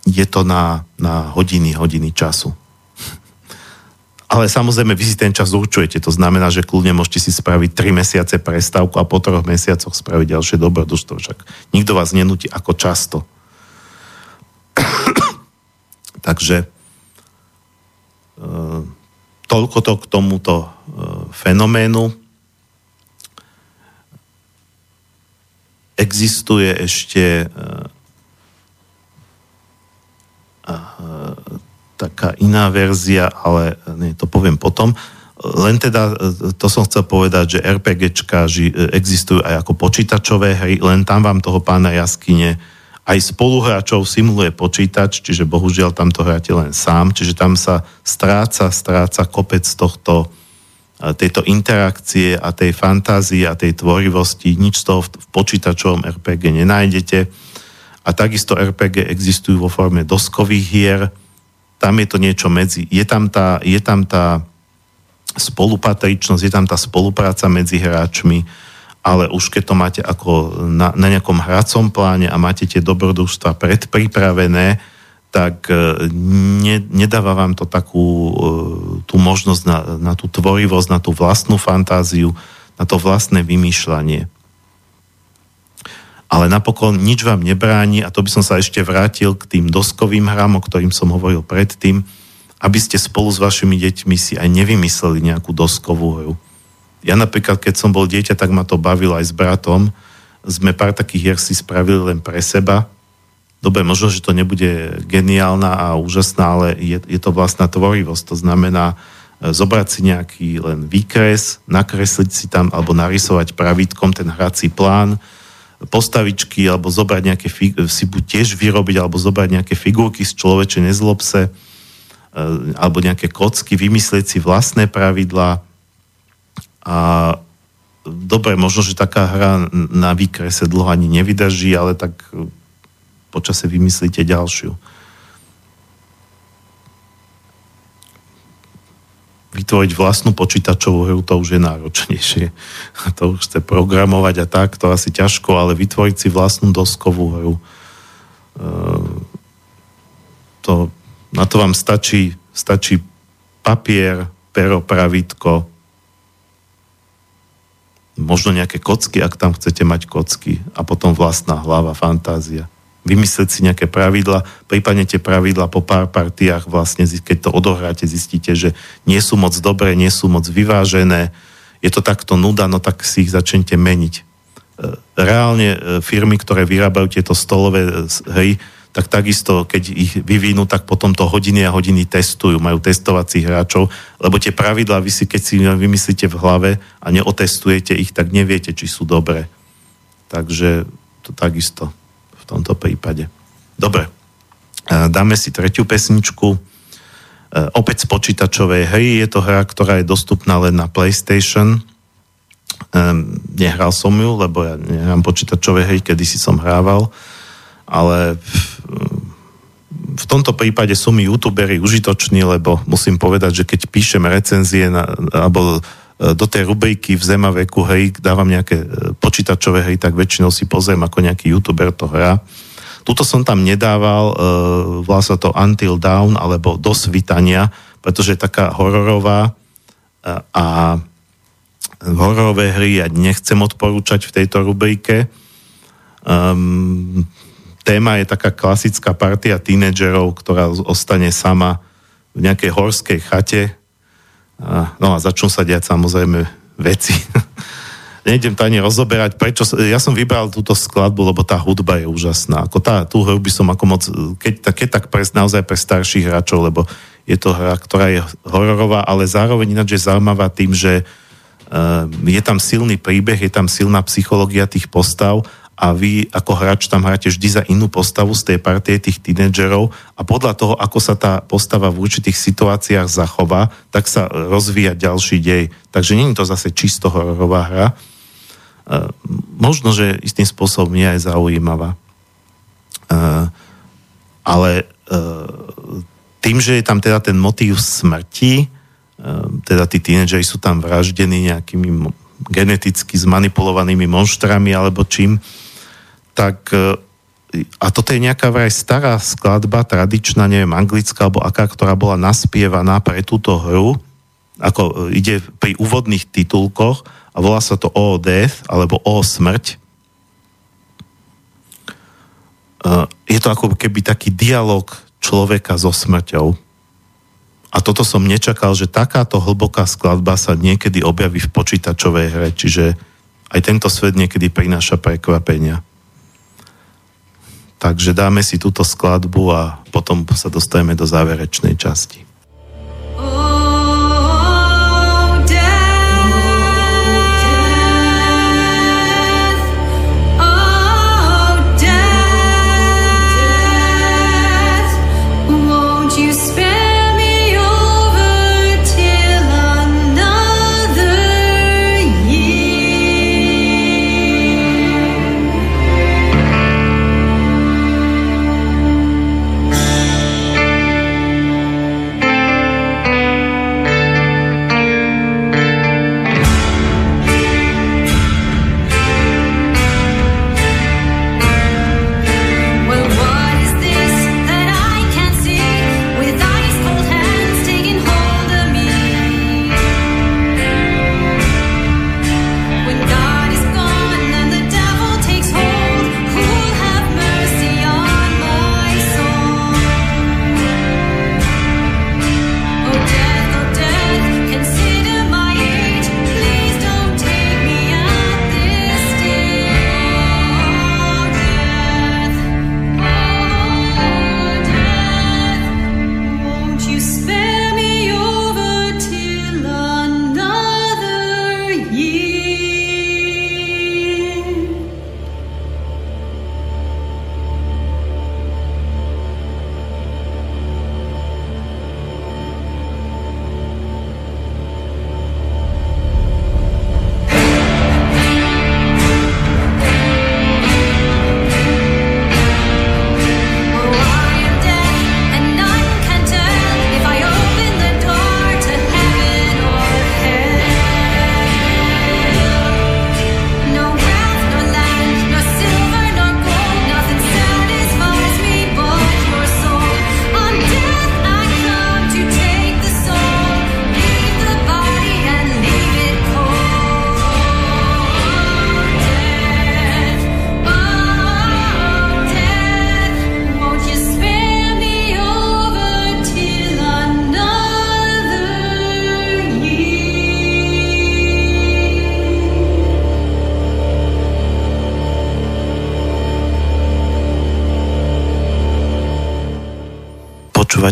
je to na hodiny času. Ale samozrejme, vy si ten čas určujete, to znamená, že kľudne môžete si spraviť 3 mesiace prestávku a po 3 mesiacoch spraviť ďalšie dobrodružstvo, však nikto vás nenúti ako často. Takže Toľko to k tomuto fenoménu. Existuje ešte taká iná verzia, ale nie, to poviem potom. Len teda, to som chcel povedať, že RPGčka existujú aj ako počítačové hry, len tam vám toho pána jaskyne aj spoluhráčov simuluje počítač, čiže bohužiaľ tam to hráte len sám, čiže tam sa stráca kopec tejto interakcie a tej fantázie a tej tvorivosti. Nič z toho v počítačovom RPG nenájdete. A takisto RPG existujú vo forme doskových hier. Tam je to niečo medzi. Je tam tá spolupatričnosť, je tam tá spolupráca medzi hráčmi, ale už keď to máte ako na nejakom hracom pláne a máte tie dobrodružstva predpripravené, tak nedáva vám to takú tú možnosť na tú tvorivosť, na tú vlastnú fantáziu, na to vlastné vymýšľanie. Ale napokon nič vám nebráni, a to by som sa ešte vrátil k tým doskovým hrám, o ktorým som hovoril predtým, aby ste spolu s vašimi deťmi si aj nevymysleli nejakú doskovú hru. Ja napríklad, keď som bol dieťa, tak ma to bavilo aj s bratom. Sme pár takých hier si spravili len pre seba. Dobre, možno, že to nebude geniálna a úžasná, ale je to vlastná tvorivosť. To znamená zobrať si nejaký len výkres, nakresliť si tam alebo narysovať pravítkom ten hrací plán, postavičky, alebo zobrať nejaké si buď tiež vyrobiť, alebo zobrať nejaké figurky z človeče nezlobse, alebo nejaké kocky, vymyslieť si vlastné pravidlá. A dobre, možno, že taká hra na výkrese dlho ani nevydrží, ale tak počase vymyslíte ďalšiu. Vytvoriť vlastnú počítačovú hru, to už je náročnejšie. To už chce programovať a tak, to asi ťažko, ale vytvoriť si vlastnú doskovú hru, na to vám stačí papier, pero, pravítko, možno nejaké kocky, ak tam chcete mať kocky, a potom vlastná hlava, fantázia. Vymyslieť si nejaké pravidla, prípadne tie pravidla po pár partiách vlastne, keď to odohráte, zistíte, že nie sú moc dobré, nie sú moc vyvážené, je to takto nuda, no tak si ich začnete meniť. Reálne firmy, ktoré vyrábajú tieto stolové hry, tak takisto, keď ich vyvinú, tak potom to hodiny a hodiny testujú, majú testovacích hráčov, lebo tie pravidla, vy si, keď si vymyslíte v hlave a neotestujete ich, tak neviete, či sú dobré. Takže to takisto v tomto prípade. Dobre, dáme si tretiu pesničku, opäť z počítačovej hry, je to hra, ktorá je dostupná len na PlayStation. Nehral som ju, lebo ja nehrám počítačové hry, kedysi som hrával, ale v tomto prípade sú mi youtuberi užitoční, lebo musím povedať, že keď píšem recenzie alebo do tej rubriky v Zem a veku hry dávam nejaké počítačové hry, tak väčšinou si pozriem, ako nejaký youtuber to hrá. Tuto som tam nedával, volá sa to Until Dawn, alebo Do svitania, pretože je taká hororová a hororové hry ja nechcem odporúčať v tejto rubrike. Téma je taká klasická partia tínedžerov, ktorá ostane sama v nejakej horskej chate. No a začnú sa diať samozrejme veci. Nejdem to ani rozoberať, prečo. Ja som vybral túto skladbu, lebo tá hudba je úžasná. Ako tú hru by som ako moc, keď tak naozaj pre starších hráčov, lebo je to hra, ktorá je hororová, ale zároveň ináč je zaujímavá tým, že je tam silný príbeh, je tam silná psychológia tých postav a vy ako hráč tam hráte vždy za inú postavu z tej partie tých tínedžerov a podľa toho, ako sa tá postava v určitých situáciách zachová, tak sa rozvíja ďalší dej. Takže nie je to zase čisto hororová hra. Možno, že istým spôsobom je aj zaujímavá. Ale tým, že je tam teda ten motív smrti, teda tí tínedžeri sú tam vraždení nejakými geneticky zmanipulovanými monštrami alebo čím, tak, a toto je nejaká vraj stará skladba, tradičná, neviem, anglická, alebo aká, ktorá bola naspievaná pre túto hru, ako ide pri úvodných titulkoch a volá sa to O Death, alebo O Smrť. Je to ako keby taký dialog človeka so smrťou. A toto som nečakal, že takáto hlboká skladba sa niekedy objaví v počítačovej hre, čiže aj tento svet niekedy prináša prekvapenia. Takže dáme si túto skladbu a potom sa dostajeme do záverečnej časti.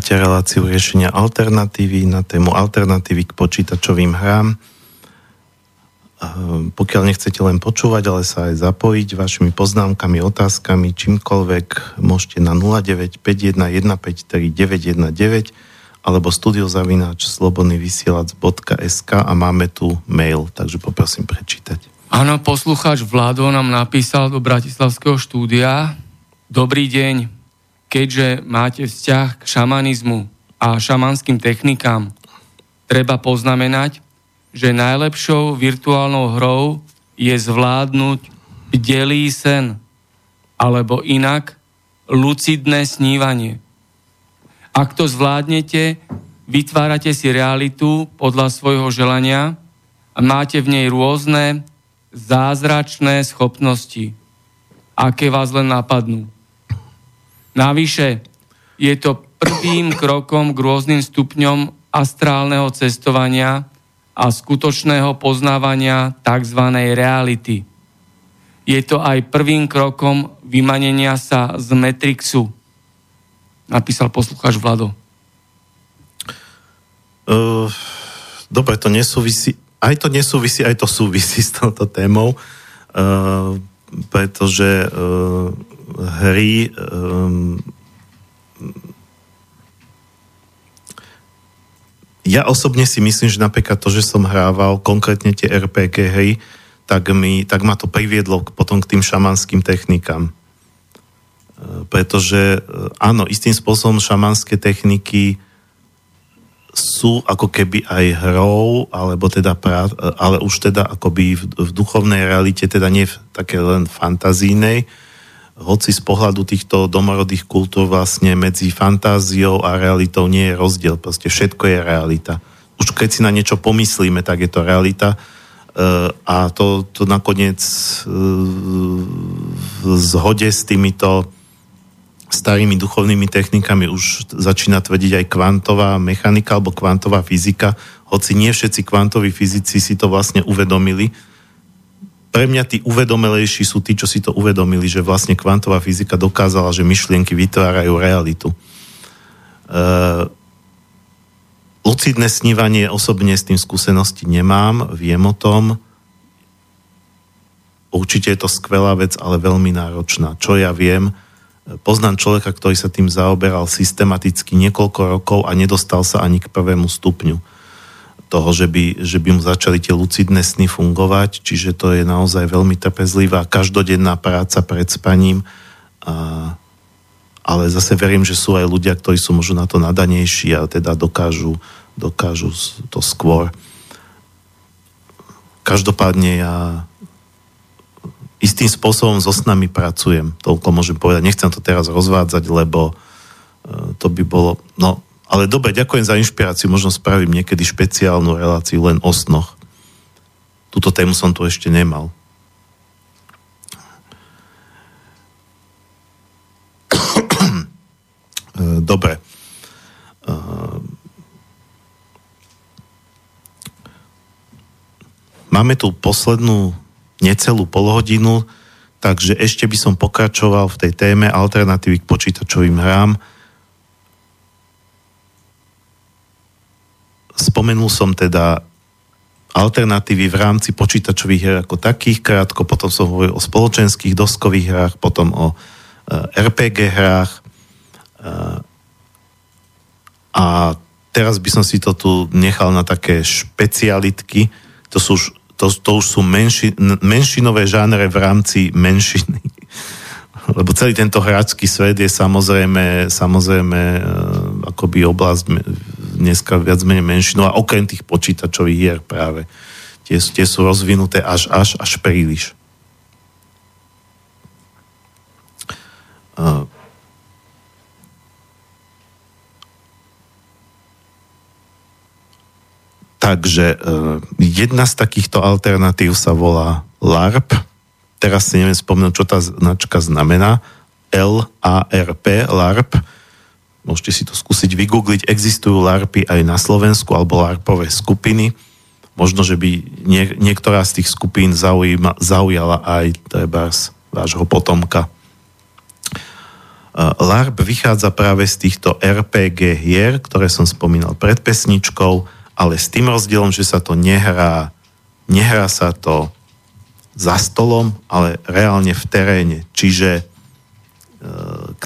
Reláciu riešenia alternatívy na tému alternatívy k počítačovým hrám. Pokiaľ nechcete len počúvať, ale sa aj zapojiť vašimi poznámkami, otázkami, čímkoľvek, môžete na 0951153919 alebo studio@slobodnyvysielac.sk a máme tu mail, takže poprosím prečítať. Áno, poslucháč Vlado nám napísal do bratislavského štúdia. Dobrý deň. Keďže máte vzťah k šamanizmu a šamanským technikám, treba poznamenať, že najlepšou virtuálnou hrou je zvládnuť bdelý sen, alebo inak lucidné snívanie. Ak to zvládnete, vytvárate si realitu podľa svojho želania a máte v nej rôzne zázračné schopnosti, aké vás len napadnú. Navyše, je to prvým krokom k rôznym stupňom astrálneho cestovania a skutočného poznávania tzv. Reality. Je to aj prvým krokom vymanenia sa z Matrixu. Napísal poslucháč Vlado. Dobre, to nesúvisí. Aj to nesúvisí, aj to súvisí s touto témou. Pretože... hry ja osobne si myslím, že napríklad to, že som hrával konkrétne tie RPG hry, tak ma to priviedlo potom k tým šamanským technikám. Pretože áno, istým spôsobom šamanské techniky sú ako keby aj hrou, alebo teda ale už teda akoby v duchovnej realite, teda nie také len fantazínej, hoci z pohľadu týchto domorodých kultúr vlastne medzi fantáziou a realitou nie je rozdiel. Proste všetko je realita. Už keď si na niečo pomyslíme, tak je to realita. A to nakoniec v zhode s týmito starými duchovnými technikami už začína tvrdiť aj kvantová mechanika alebo kvantová fyzika, hoci nie všetci kvantoví fyzici si to vlastne uvedomili. Pre mňa tí uvedomelejší sú tí, čo si to uvedomili, že vlastne kvantová fyzika dokázala, že myšlienky vytvárajú realitu. Lucidné snívanie osobne s tým skúsenosti nemám, viem o tom. Určite je to skvelá vec, ale veľmi náročná. Čo ja viem, poznám človeka, ktorý sa tým zaoberal systematicky niekoľko rokov a nedostal sa ani k prvému stupňu toho, že by mu začali tie lucidné sny fungovať, čiže to je naozaj veľmi trpezlivá, každodenná práca pred spaním, ale zase verím, že sú aj ľudia, ktorí sú možno na to nadanejší a teda dokážu to skôr. Každopádne ja istým spôsobom so snami pracujem, toľko môžem povedať. Nechcem to teraz rozvádzať, lebo to by bolo... No, ale dobre, ďakujem za inšpiráciu, možno spravím niekedy špeciálnu reláciu len o snoch. Túto tému som tu ešte nemal. Dobre. Máme tu poslednú necelú polhodinu, takže ešte by som pokračoval v tej téme alternatívy k počítačovým hrám. Spomenul som teda alternatívy v rámci počítačových hier ako takých krátko, potom som hovoril o spoločenských doskových hrách, potom o RPG hrách a teraz by som si to tu nechal na také špecialitky, to už sú menšinové žánre v rámci menšiny. Lebo celý tento hráčsky svet je samozrejme akoby oblasť dneska viac menej menšinov a okrem tých počítačových hier práve. Tie sú rozvinuté až príliš. Takže jedna z takýchto alternatív sa volá LARP. Teraz si neviem spomnúť, čo tá značka znamená. L-A-R-P, LARP. Môžete si to skúsiť vygoogliť. Existujú LARPy aj na Slovensku, alebo LARPové skupiny. Možno, že by niektorá z tých skupín zaujala aj trebárs vášho potomka. LARP vychádza práve z týchto RPG hier, ktoré som spomínal pred pesničkou, ale s tým rozdielom, že sa to nehrá sa to za stolom, ale reálne v teréne. Čiže k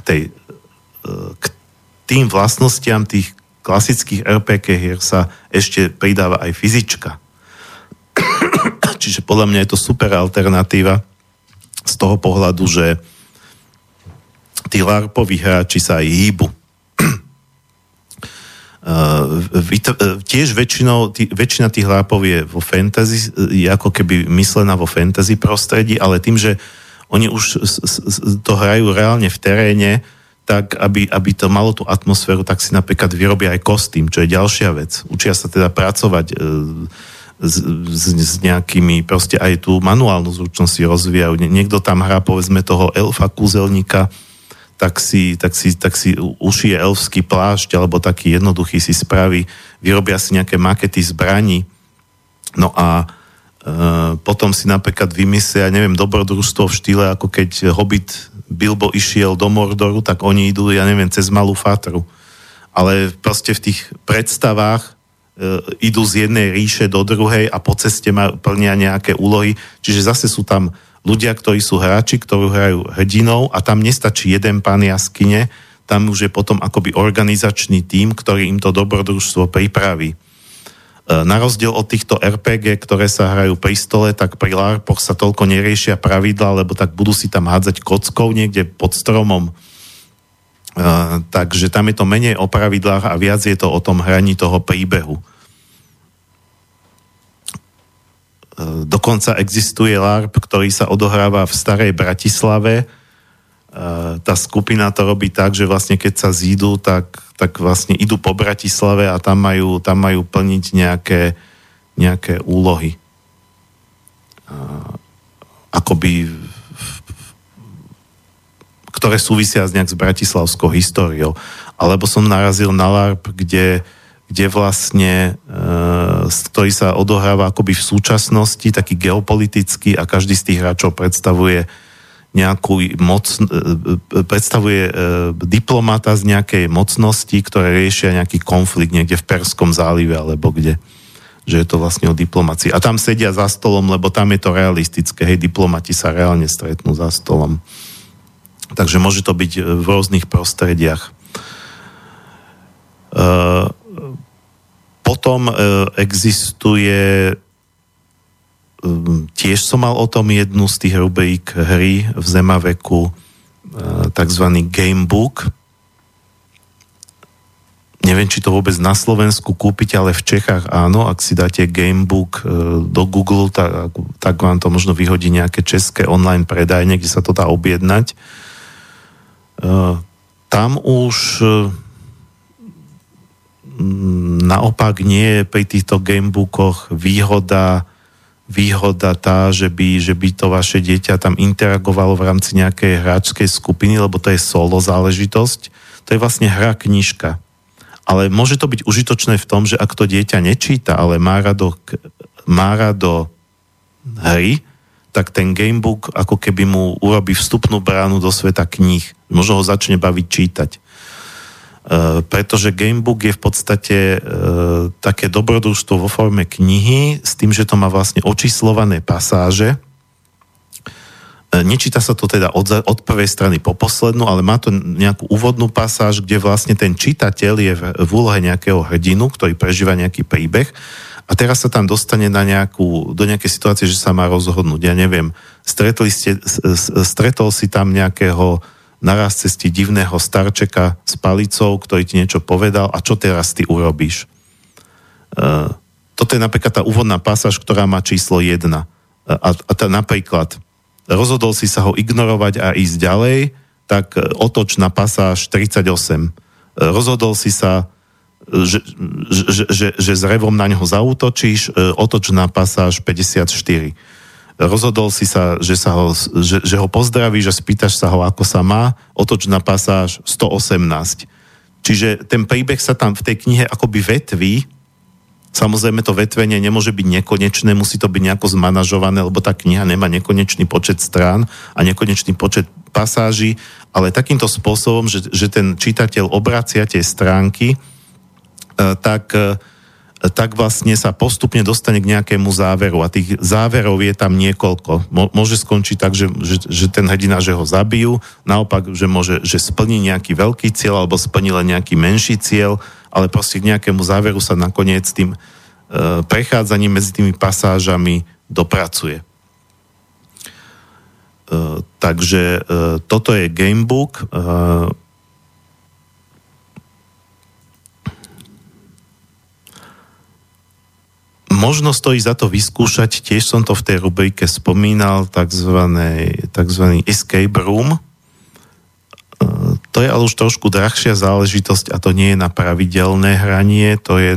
tým vlastnostiam tých klasických RPG hier sa ešte pridáva aj fyzička. Čiže podľa mňa je to super alternatíva z toho pohľadu, že tí LARPoví hráči sa aj hýbu. Tiež väčšina tých LARPov je vo fantasy, je ako keby myslená vo fantasy prostredí, ale tým, že oni už to hrajú reálne v teréne, tak aby to malo tú atmosféru, tak si napríklad vyrobia aj kostým, čo je ďalšia vec. Učia sa teda pracovať s nejakými, proste aj tú manuálnu zručnosť si rozvíjajú. Niekto tam hrá, povedzme, toho elfa kúzelníka, tak si ušije elfský plášť, alebo taký jednoduchý si spraví, vyrobia si nejaké makety zbraní, no a potom si napríklad vymyslia, neviem, dobrodružstvo v štýle, ako keď Hobbit Bilbo išiel do Mordoru, tak oni idú, ja neviem, cez Malú Fatru. Ale proste v tých predstavách idú z jednej ríše do druhej a po ceste plnia nejaké úlohy, čiže zase sú tam ľudia, ktorí sú hráči, ktorí hrajú hrdinou a tam nestačí jeden pán jaskyne, tam už je potom akoby organizačný tím, ktorý im to dobrodružstvo pripraví. Na rozdiel od týchto RPG, ktoré sa hrajú pri stole, tak pri LARPoch sa toľko neriešia pravidla, lebo tak budú si tam hádzať kockou niekde pod stromom. Takže tam je to menej o pravidlách a viac je to o tom hraní toho príbehu. Dokonca existuje LARP, ktorý sa odohráva v starej Bratislave. Tá skupina to robí tak, že vlastne keď sa zídu, tak vlastne idú po Bratislave a tam majú plniť nejaké úlohy. Akoby, ktoré súvisia nejak s bratislavskou históriou. Alebo som narazil na LARP, kde vlastne, ktorý sa odohráva akoby v súčasnosti, taký geopolitický a každý z tých hráčov predstavuje nejakú moc, predstavuje diplomata z nejakej mocnosti, ktoré riešia nejaký konflikt niekde v Perskom zálive alebo kde. Že je to vlastne o diplomácii. A tam sedia za stolom, lebo tam je to realistické. Hej, diplomati sa reálne stretnú za stolom. Takže môže to byť v rôznych prostrediach. Potom existuje, tiež som mal o tom jednu z tých rubrík hry v Zem a veku, takzvaný gamebook. Neviem, či to vôbec na Slovensku kúpite, ale v Čechách áno, ak si dáte gamebook do Google, tak vám to možno vyhodí nejaké české online predajne, kde sa to dá objednať. Tam už naopak nie je pri týchto gamebookoch výhoda tá, že by to vaše dieťa tam interagovalo v rámci nejakej hráčskej skupiny, lebo to je solo záležitosť. To je vlastne hra knižka. Ale môže to byť užitočné v tom, že ak to dieťa nečíta, ale má rado hry, tak ten gamebook ako keby mu urobí vstupnú bránu do sveta kníh. Možno ho začne baviť čítať. Pretože gamebook je v podstate také dobrodružstvo vo forme knihy s tým, že to má vlastne očíslované pasáže. Nečíta sa to teda od prvej strany po poslednú, ale má to nejakú úvodnú pasáž, kde vlastne ten čitateľ je v úlohe nejakého hrdinu, ktorý prežíva nejaký príbeh a teraz sa tam dostane do nejakej situácie, že sa má rozhodnúť. Ja neviem, stretol si tam nejakého naraz cesti divného starčeka s palicou, ktorý ti niečo povedal a čo teraz ty urobíš? Toto je napríklad tá úvodná pasáž, ktorá má číslo 1. A tá napríklad rozhodol si sa ho ignorovať a ísť ďalej, tak otoč na pasáž 38. Rozhodol si sa, že s revom na ňoho zaútočíš, otoč na pasáž 54. Rozhodol si sa, že ho pozdravíš a spýtaš sa ho, ako sa má, otoč na pasáž 118. Čiže ten príbeh sa tam v tej knihe akoby vetví. Samozrejme, to vetvenie nemôže byť nekonečné, musí to byť nejako zmanažované, lebo tá kniha nemá nekonečný počet strán a nekonečný počet pasáží, ale takýmto spôsobom, že ten čitateľ obracia tie stránky, tak vlastne sa postupne dostane k nejakému záveru a tých záverov je tam niekoľko. Môže skončiť tak, že ten hrdina, že ho zabijú, naopak, že splní nejaký veľký cieľ alebo splní len nejaký menší cieľ, ale proste k nejakému záveru sa nakoniec tým prechádzaním medzi tými pasážami dopracuje. Takže toto je gamebook. Možno stojí za to vyskúšať, tiež som to v tej rubrike spomínal, takzvaný escape room. To je ale už trošku drahšia záležitosť a to nie je na pravidelné hranie, to je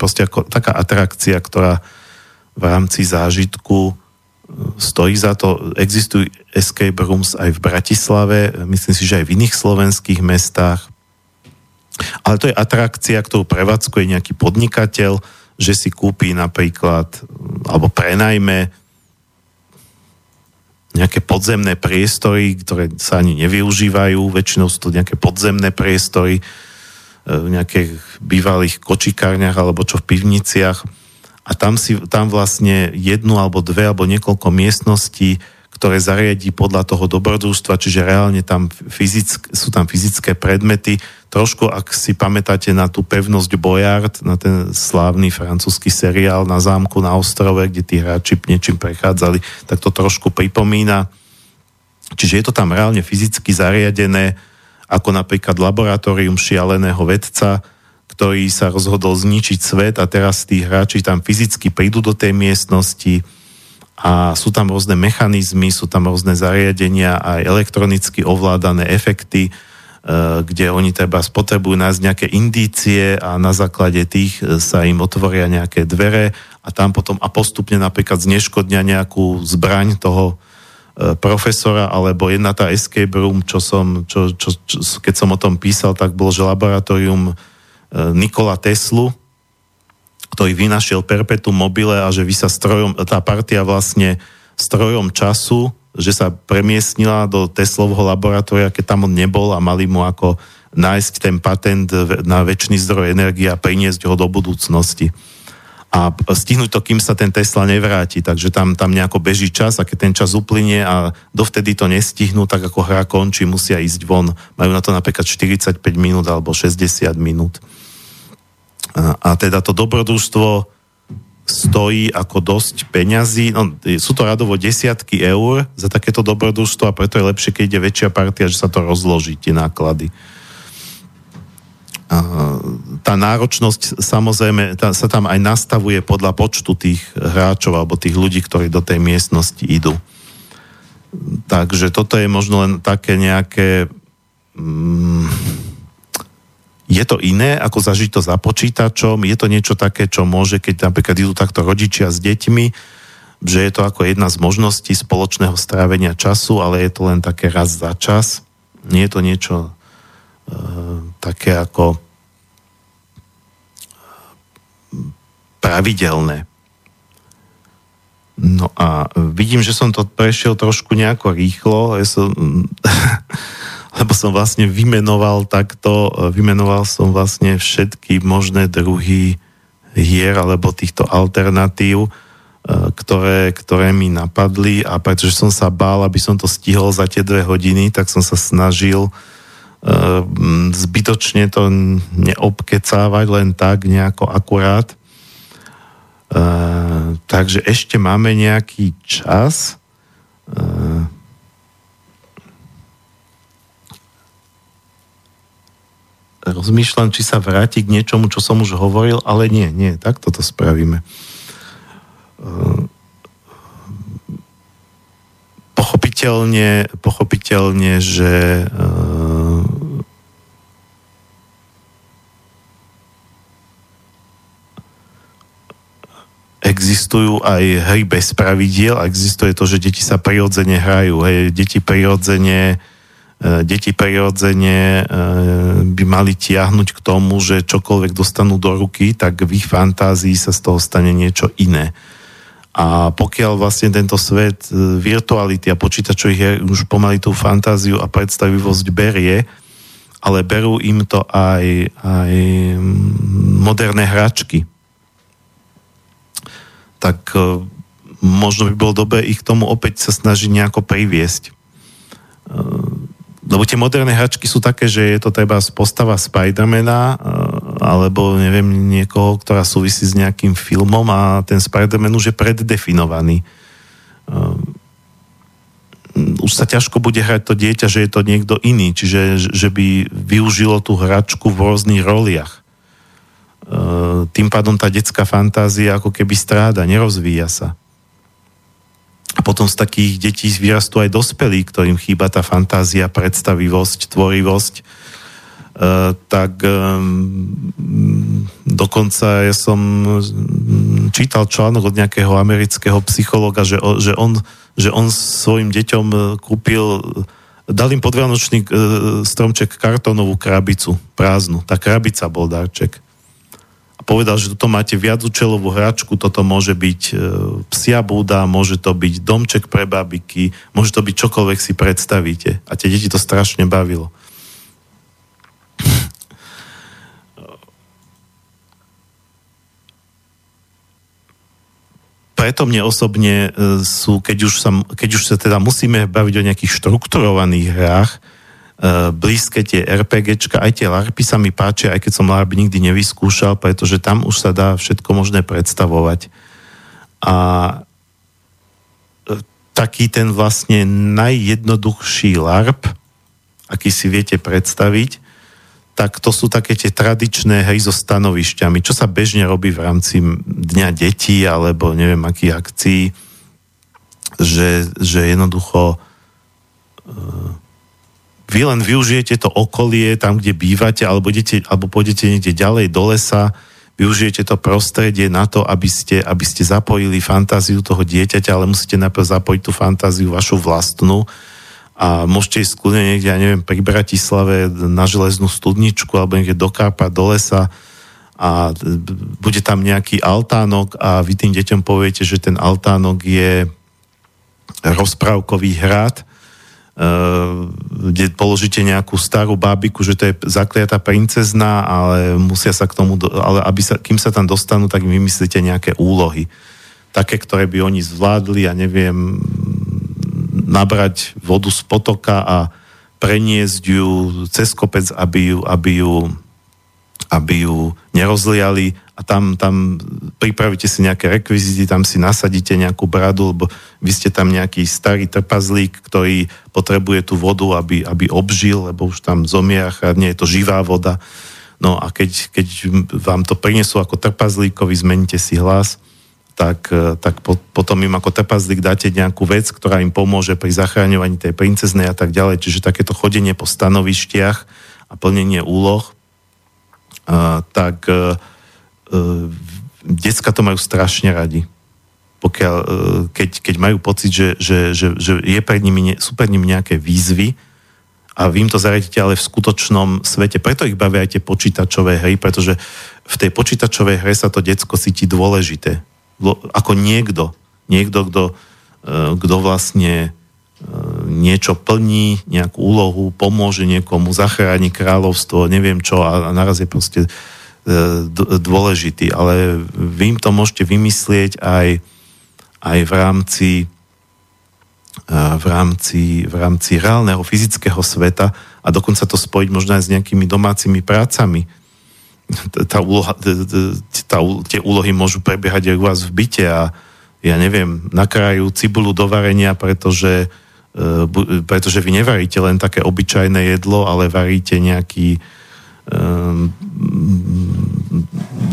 proste ako taká atrakcia, ktorá v rámci zážitku stojí za to. Existujú escape rooms aj v Bratislave, myslím si, že aj v iných slovenských mestách. Ale to je atrakcia, ktorú prevádzkuje nejaký podnikateľ, že si kúpi napríklad, alebo prenajme nejaké podzemné priestory, ktoré sa ani nevyužívajú, väčšinou sú to nejaké podzemné priestory v nejakých bývalých kočikárniach alebo čo v pivniciach a tam vlastne jednu alebo dve alebo niekoľko miestností, ktoré zariadí podľa toho dobrodružstva, čiže reálne sú tam fyzické predmety. Trošku, ak si pamätáte na tú pevnosť Boyard, na ten slávny francúzsky seriál Na zámku na ostrove, kde tí hráči niečím prechádzali, tak to trošku pripomína. Čiže je to tam reálne fyzicky zariadené, ako napríklad laboratórium šialeného vedca, ktorý sa rozhodol zničiť svet a teraz tí hráči tam fyzicky prídu do tej miestnosti a sú tam rôzne mechanizmy, sú tam rôzne zariadenia a elektronicky ovládané efekty, kde oni teda potrebujú nájsť nejaké indície a na základe tých sa im otvoria nejaké dvere a tam potom a postupne napríklad zneškodnia nejakú zbraň toho profesora, alebo jedna tá escape room, keď som o tom písal, tak bolo, že laboratórium Nikola Teslu, ktorý vynašiel perpetuum mobile a že vy sa strojom, tá partia vlastne strojom času, že sa premiestnila do Teslovho laboratória, keď tam on nebol a mali mu ako nájsť ten patent na večný zdroj energie a priniesť ho do budúcnosti. A stihnúť to, kým sa ten Tesla nevráti. Takže tam nejako beží čas a keď ten čas uplynie a dovtedy to nestihnú, tak ako hra končí, musia ísť von. Majú na to napríklad 45 minút alebo 60 minút. A teda to dobrodružstvo stojí ako dosť peňazí. No, sú to radovo desiatky eur za takéto dobrodružstvo a preto je lepšie, keď ide väčšia partia, že sa to rozloží, tie náklady. Tá náročnosť samozrejme sa tam aj nastavuje podľa počtu tých hráčov alebo tých ľudí, ktorí do tej miestnosti idú. Takže toto je možno len také nejaké... Je to iné, ako zažiť to za počítačom, je to niečo také, čo môže, keď napríklad idú takto rodičia s deťmi, že je to ako jedna z možností spoločného strávenia času, ale je to len také raz za čas. Nie je to niečo... také ako pravidelné. No a vidím, že som to prešiel trošku nejako rýchlo, lebo som vlastne vymenoval som vlastne všetky možné druhy hier alebo týchto alternatív, ktoré mi napadli, a pretože som sa bál, aby som to stihol za tie 2 hodiny, tak som sa snažil zbytočne to neobkecávať len tak nejako akurát. Takže ešte máme nejaký čas. Rozmýšľam, či sa vráti k niečomu, čo som už hovoril, ale nie, tak toto spravíme. Pochopiteľne, že existujú aj hry bez pravidiel a existuje to, že deti sa prirodzene hrajú. Hej, deti prirodzene by mali tiahnuť k tomu, že čokoľvek dostanú do ruky, tak v ich fantázii sa z toho stane niečo iné. A pokiaľ vlastne tento svet virtuality a počítačových hier už pomaly tú fantáziu a predstavivosť berie, ale berú im to aj moderné hračky, tak možno by bolo dobre ich k tomu opäť sa snažiť nejako priviesť. Lebo tie moderné hračky sú také, že je to treba postava Spidermana alebo neviem, niekoho, ktorá súvisí s nejakým filmom a ten Spiderman už je preddefinovaný. Už sa ťažko bude hrať to dieťa, že je to niekto iný, čiže že by využilo tú hračku v rôznych roliach. Tým pádom tá detská fantázia ako keby stráda, nerozvíja sa. A potom z takých detí vyrastú aj dospelí, ktorým chýba tá fantázia, predstavivosť, tvorivosť. Dokonca ja som čítal článok od nejakého amerického psychologa, že on svojim deťom kúpil... Dal im podvianočný stromček kartónovú krabicu, prázdnu. Tá krabica bol darček. Povedal, že toto máte viacúčelovú hračku, toto môže byť psia búda, môže to byť domček pre babiky, môže to byť čokoľvek si predstavíte. A tie deti to strašne bavilo. Preto mne osobne sú, keď už sa teda musíme baviť o nejakých štrukturovaných hrách, blízke tie RPGčka, aj tie LARPy sa mi páčia, aj keď som LARP nikdy nevyskúšal, pretože tam už sa dá všetko možné predstavovať. A taký ten vlastne najjednoduchší LARP, aký si viete predstaviť, tak to sú také tie tradičné hry so stanovišťami, čo sa bežne robí v rámci Dňa detí, alebo neviem akých akcií, že jednoducho vy len využijete to okolie, tam, kde bývate, alebo pôjdete niekde ďalej do lesa, využijete to prostredie na to, aby ste zapojili fantáziu toho dieťaťa, ale musíte najprv zapojiť tú fantáziu vašu vlastnú a môžete ísť skúne niekde, ja neviem, pri Bratislave na železnú studničku alebo niekde do Karpa, do lesa a bude tam nejaký altánok a vy tým deťom poviete, že ten altánok je rozprávkový hrad, kde položíte nejakú starú bábiku, že to je zakliatá princezná, ale musia sa k tomu, ale kým sa tam dostanú, tak vymyslíte nejaké úlohy. Také, ktoré by oni zvládli, ja neviem, nabrať vodu z potoka a preniesť ju cez kopec, aby ju nerozliali a tam pripravíte si nejaké rekvizity, tam si nasadíte nejakú bradu, lebo vy ste tam nejaký starý trpazlík, ktorý potrebuje tú vodu, aby obžil, lebo už tam zomiera, nie je to živá voda. No a keď vám to prinesú ako trpazlíkovi, zmeníte si hlas, tak potom im ako trpazlík dáte nejakú vec, ktorá im pomôže pri zachraňovaní tej princeznej a tak ďalej. Čiže takéto chodenie po stanovištiach a plnenie úloh, decka to majú strašne radi. Pokiaľ, keď majú pocit, že je pred nimi, sú pred nimi nejaké výzvy a vy im to zariadíte ale v skutočnom svete. Preto ich bavia aj tie počítačové hry, pretože v tej počítačovej hre sa to decko cíti dôležité. Ako niekto, kto vlastne niečo plní, nejakú úlohu, pomôže niekomu, zachráni kráľovstvo, neviem čo, a naraz je proste dôležitý, ale vy im to môžete vymyslieť aj v rámci reálneho fyzického sveta a dokonca to spojiť možno aj s nejakými domácimi prácami. Tie úlohy môžu prebiehať aj u vás v byte a ja neviem, nakrájajú cibulu do varenia, pretože vy nevaríte len také obyčajné jedlo, ale varíte nejaký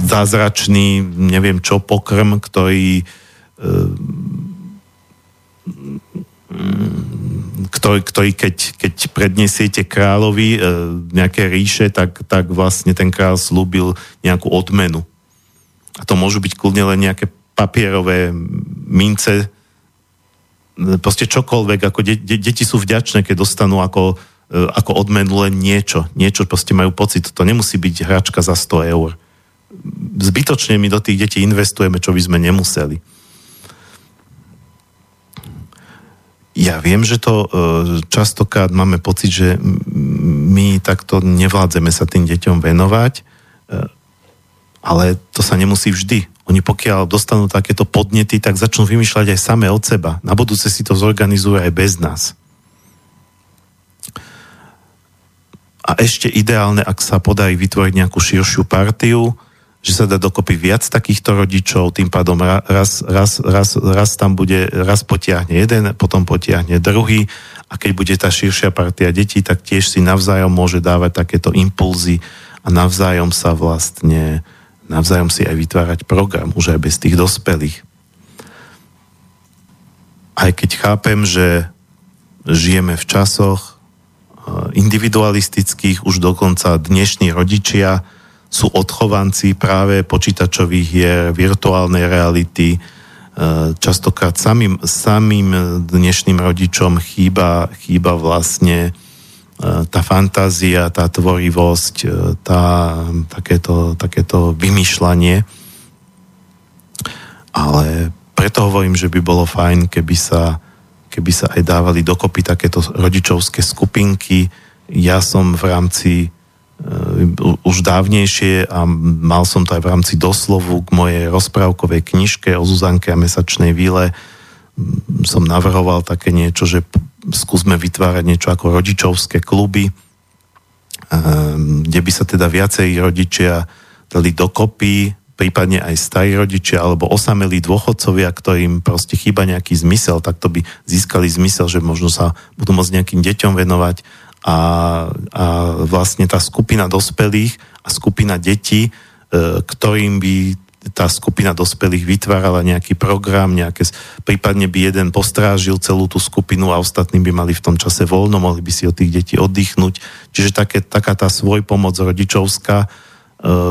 zázračný, neviem čo, pokrm, ktorý keď predniesiete kráľovi nejaké ríše, tak vlastne ten kráľ slúbil nejakú odmenu. A to môžu byť kľudne len nejaké papierové mince, proste čokoľvek, ako deti sú vďačné, keď dostanú ako odmenu len niečo proste majú pocit, to nemusí byť hračka za 100 eur. Zbytočne my do tých detí investujeme, čo by sme nemuseli. Ja viem, že to častokrát máme pocit, že my takto nevládzeme sa tým deťom venovať, ale to sa nemusí vždy. Oni pokiaľ dostanú takéto podnety, tak začnú vymýšľať aj samé od seba. Na budúce si to zorganizujú aj bez nás. A ešte ideálne, ak sa podarí vytvoriť nejakú širšiu partiu, že sa dá dokopy viac takýchto rodičov, tým pádom raz potiahne jeden, potom potiahne druhý a keď bude tá širšia partia detí, tak tiež si navzájom môže dávať takéto impulzy a navzájom sa vlastne si aj vytvárať program, už aj bez tých dospelých. Aj keď chápem, že žijeme v časoch individualistických, už dokonca dnešní rodičia sú odchovanci práve počítačových hier, virtuálnej reality. Častokrát samým dnešným rodičom chýba vlastne tá fantázia, tá tvorivosť, takéto vymýšľanie. Ale preto hovorím, že by bolo fajn, keby sa aj dávali dokopy takéto rodičovské skupinky. Ja som v rámci už dávnejšie a mal som to aj v rámci doslovu k mojej rozprávkovej knižke o Zuzanke a mesačnej víle som navrhoval také niečo, že skúsme vytvárať niečo ako rodičovské kluby, kde by sa teda viacerí rodičia dali dokopy, prípadne aj starí rodičia alebo osamelí dôchodcovia, ktorým proste chýba nejaký zmysel, tak to by získali zmysel, že možno sa budú môcť nejakým deťom venovať a vlastne tá skupina dospelých a skupina detí, ktorým by tá skupina dospelých vytvárala nejaký program, prípadne by jeden postrážil celú tú skupinu a ostatní by mali v tom čase voľno, mohli by si od tých detí oddychnúť. Čiže taká tá svojpomoc rodičovská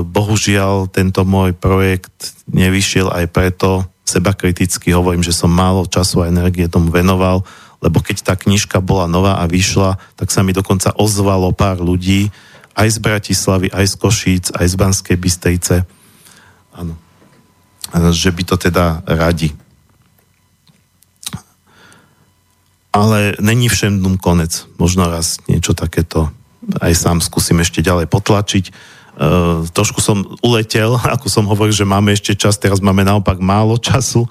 Bohužiaľ, tento môj projekt nevyšiel, aj preto seba kriticky hovorím, že som málo času a energie tomu venoval, lebo keď tá knižka bola nová a vyšla, tak sa mi dokonca ozvalo pár ľudí, aj z Bratislavy, aj z Košíc, aj z Banskej Bystrice. Áno. Že by to teda radi. Ale není všem dnům konec. Možno raz niečo takéto aj sám skúsim ešte ďalej potlačiť. Trošku som uletel, ako som hovoril, že máme ešte čas, teraz máme naopak málo času,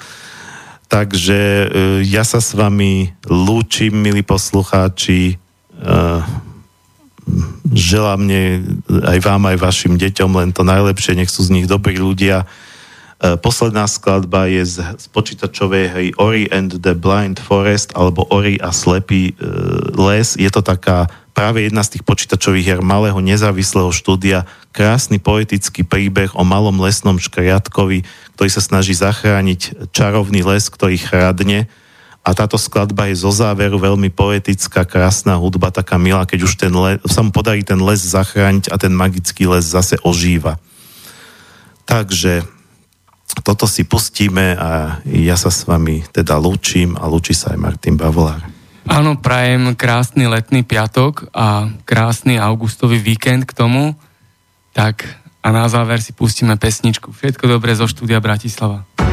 takže ja sa s vami lúčim, milí poslucháči, želám mne aj vám, aj vašim deťom len to najlepšie, nech sú z nich dobrí ľudia. Posledná skladba je z počítačovej hry Ori and the Blind Forest, alebo Ori a slepý les, je to taká práve jedna z tých počítačových hier malého nezávislého štúdia, krásny poetický príbeh o malom lesnom škriatkovi, ktorý sa snaží zachrániť čarovný les, ktorý chradne. A táto skladba je zo záveru veľmi poetická, krásna hudba, taká milá, keď už sa mu podarí ten les zachrániť a ten magický les zase ožíva. Takže toto si pustíme a ja sa s vami teda lúčim a lúči sa aj Martin Bavolár. Áno, prajem krásny letný piatok a krásny augustový víkend k tomu. Tak a na záver si pustíme pesničku. Všetko dobré zo štúdia Bratislava.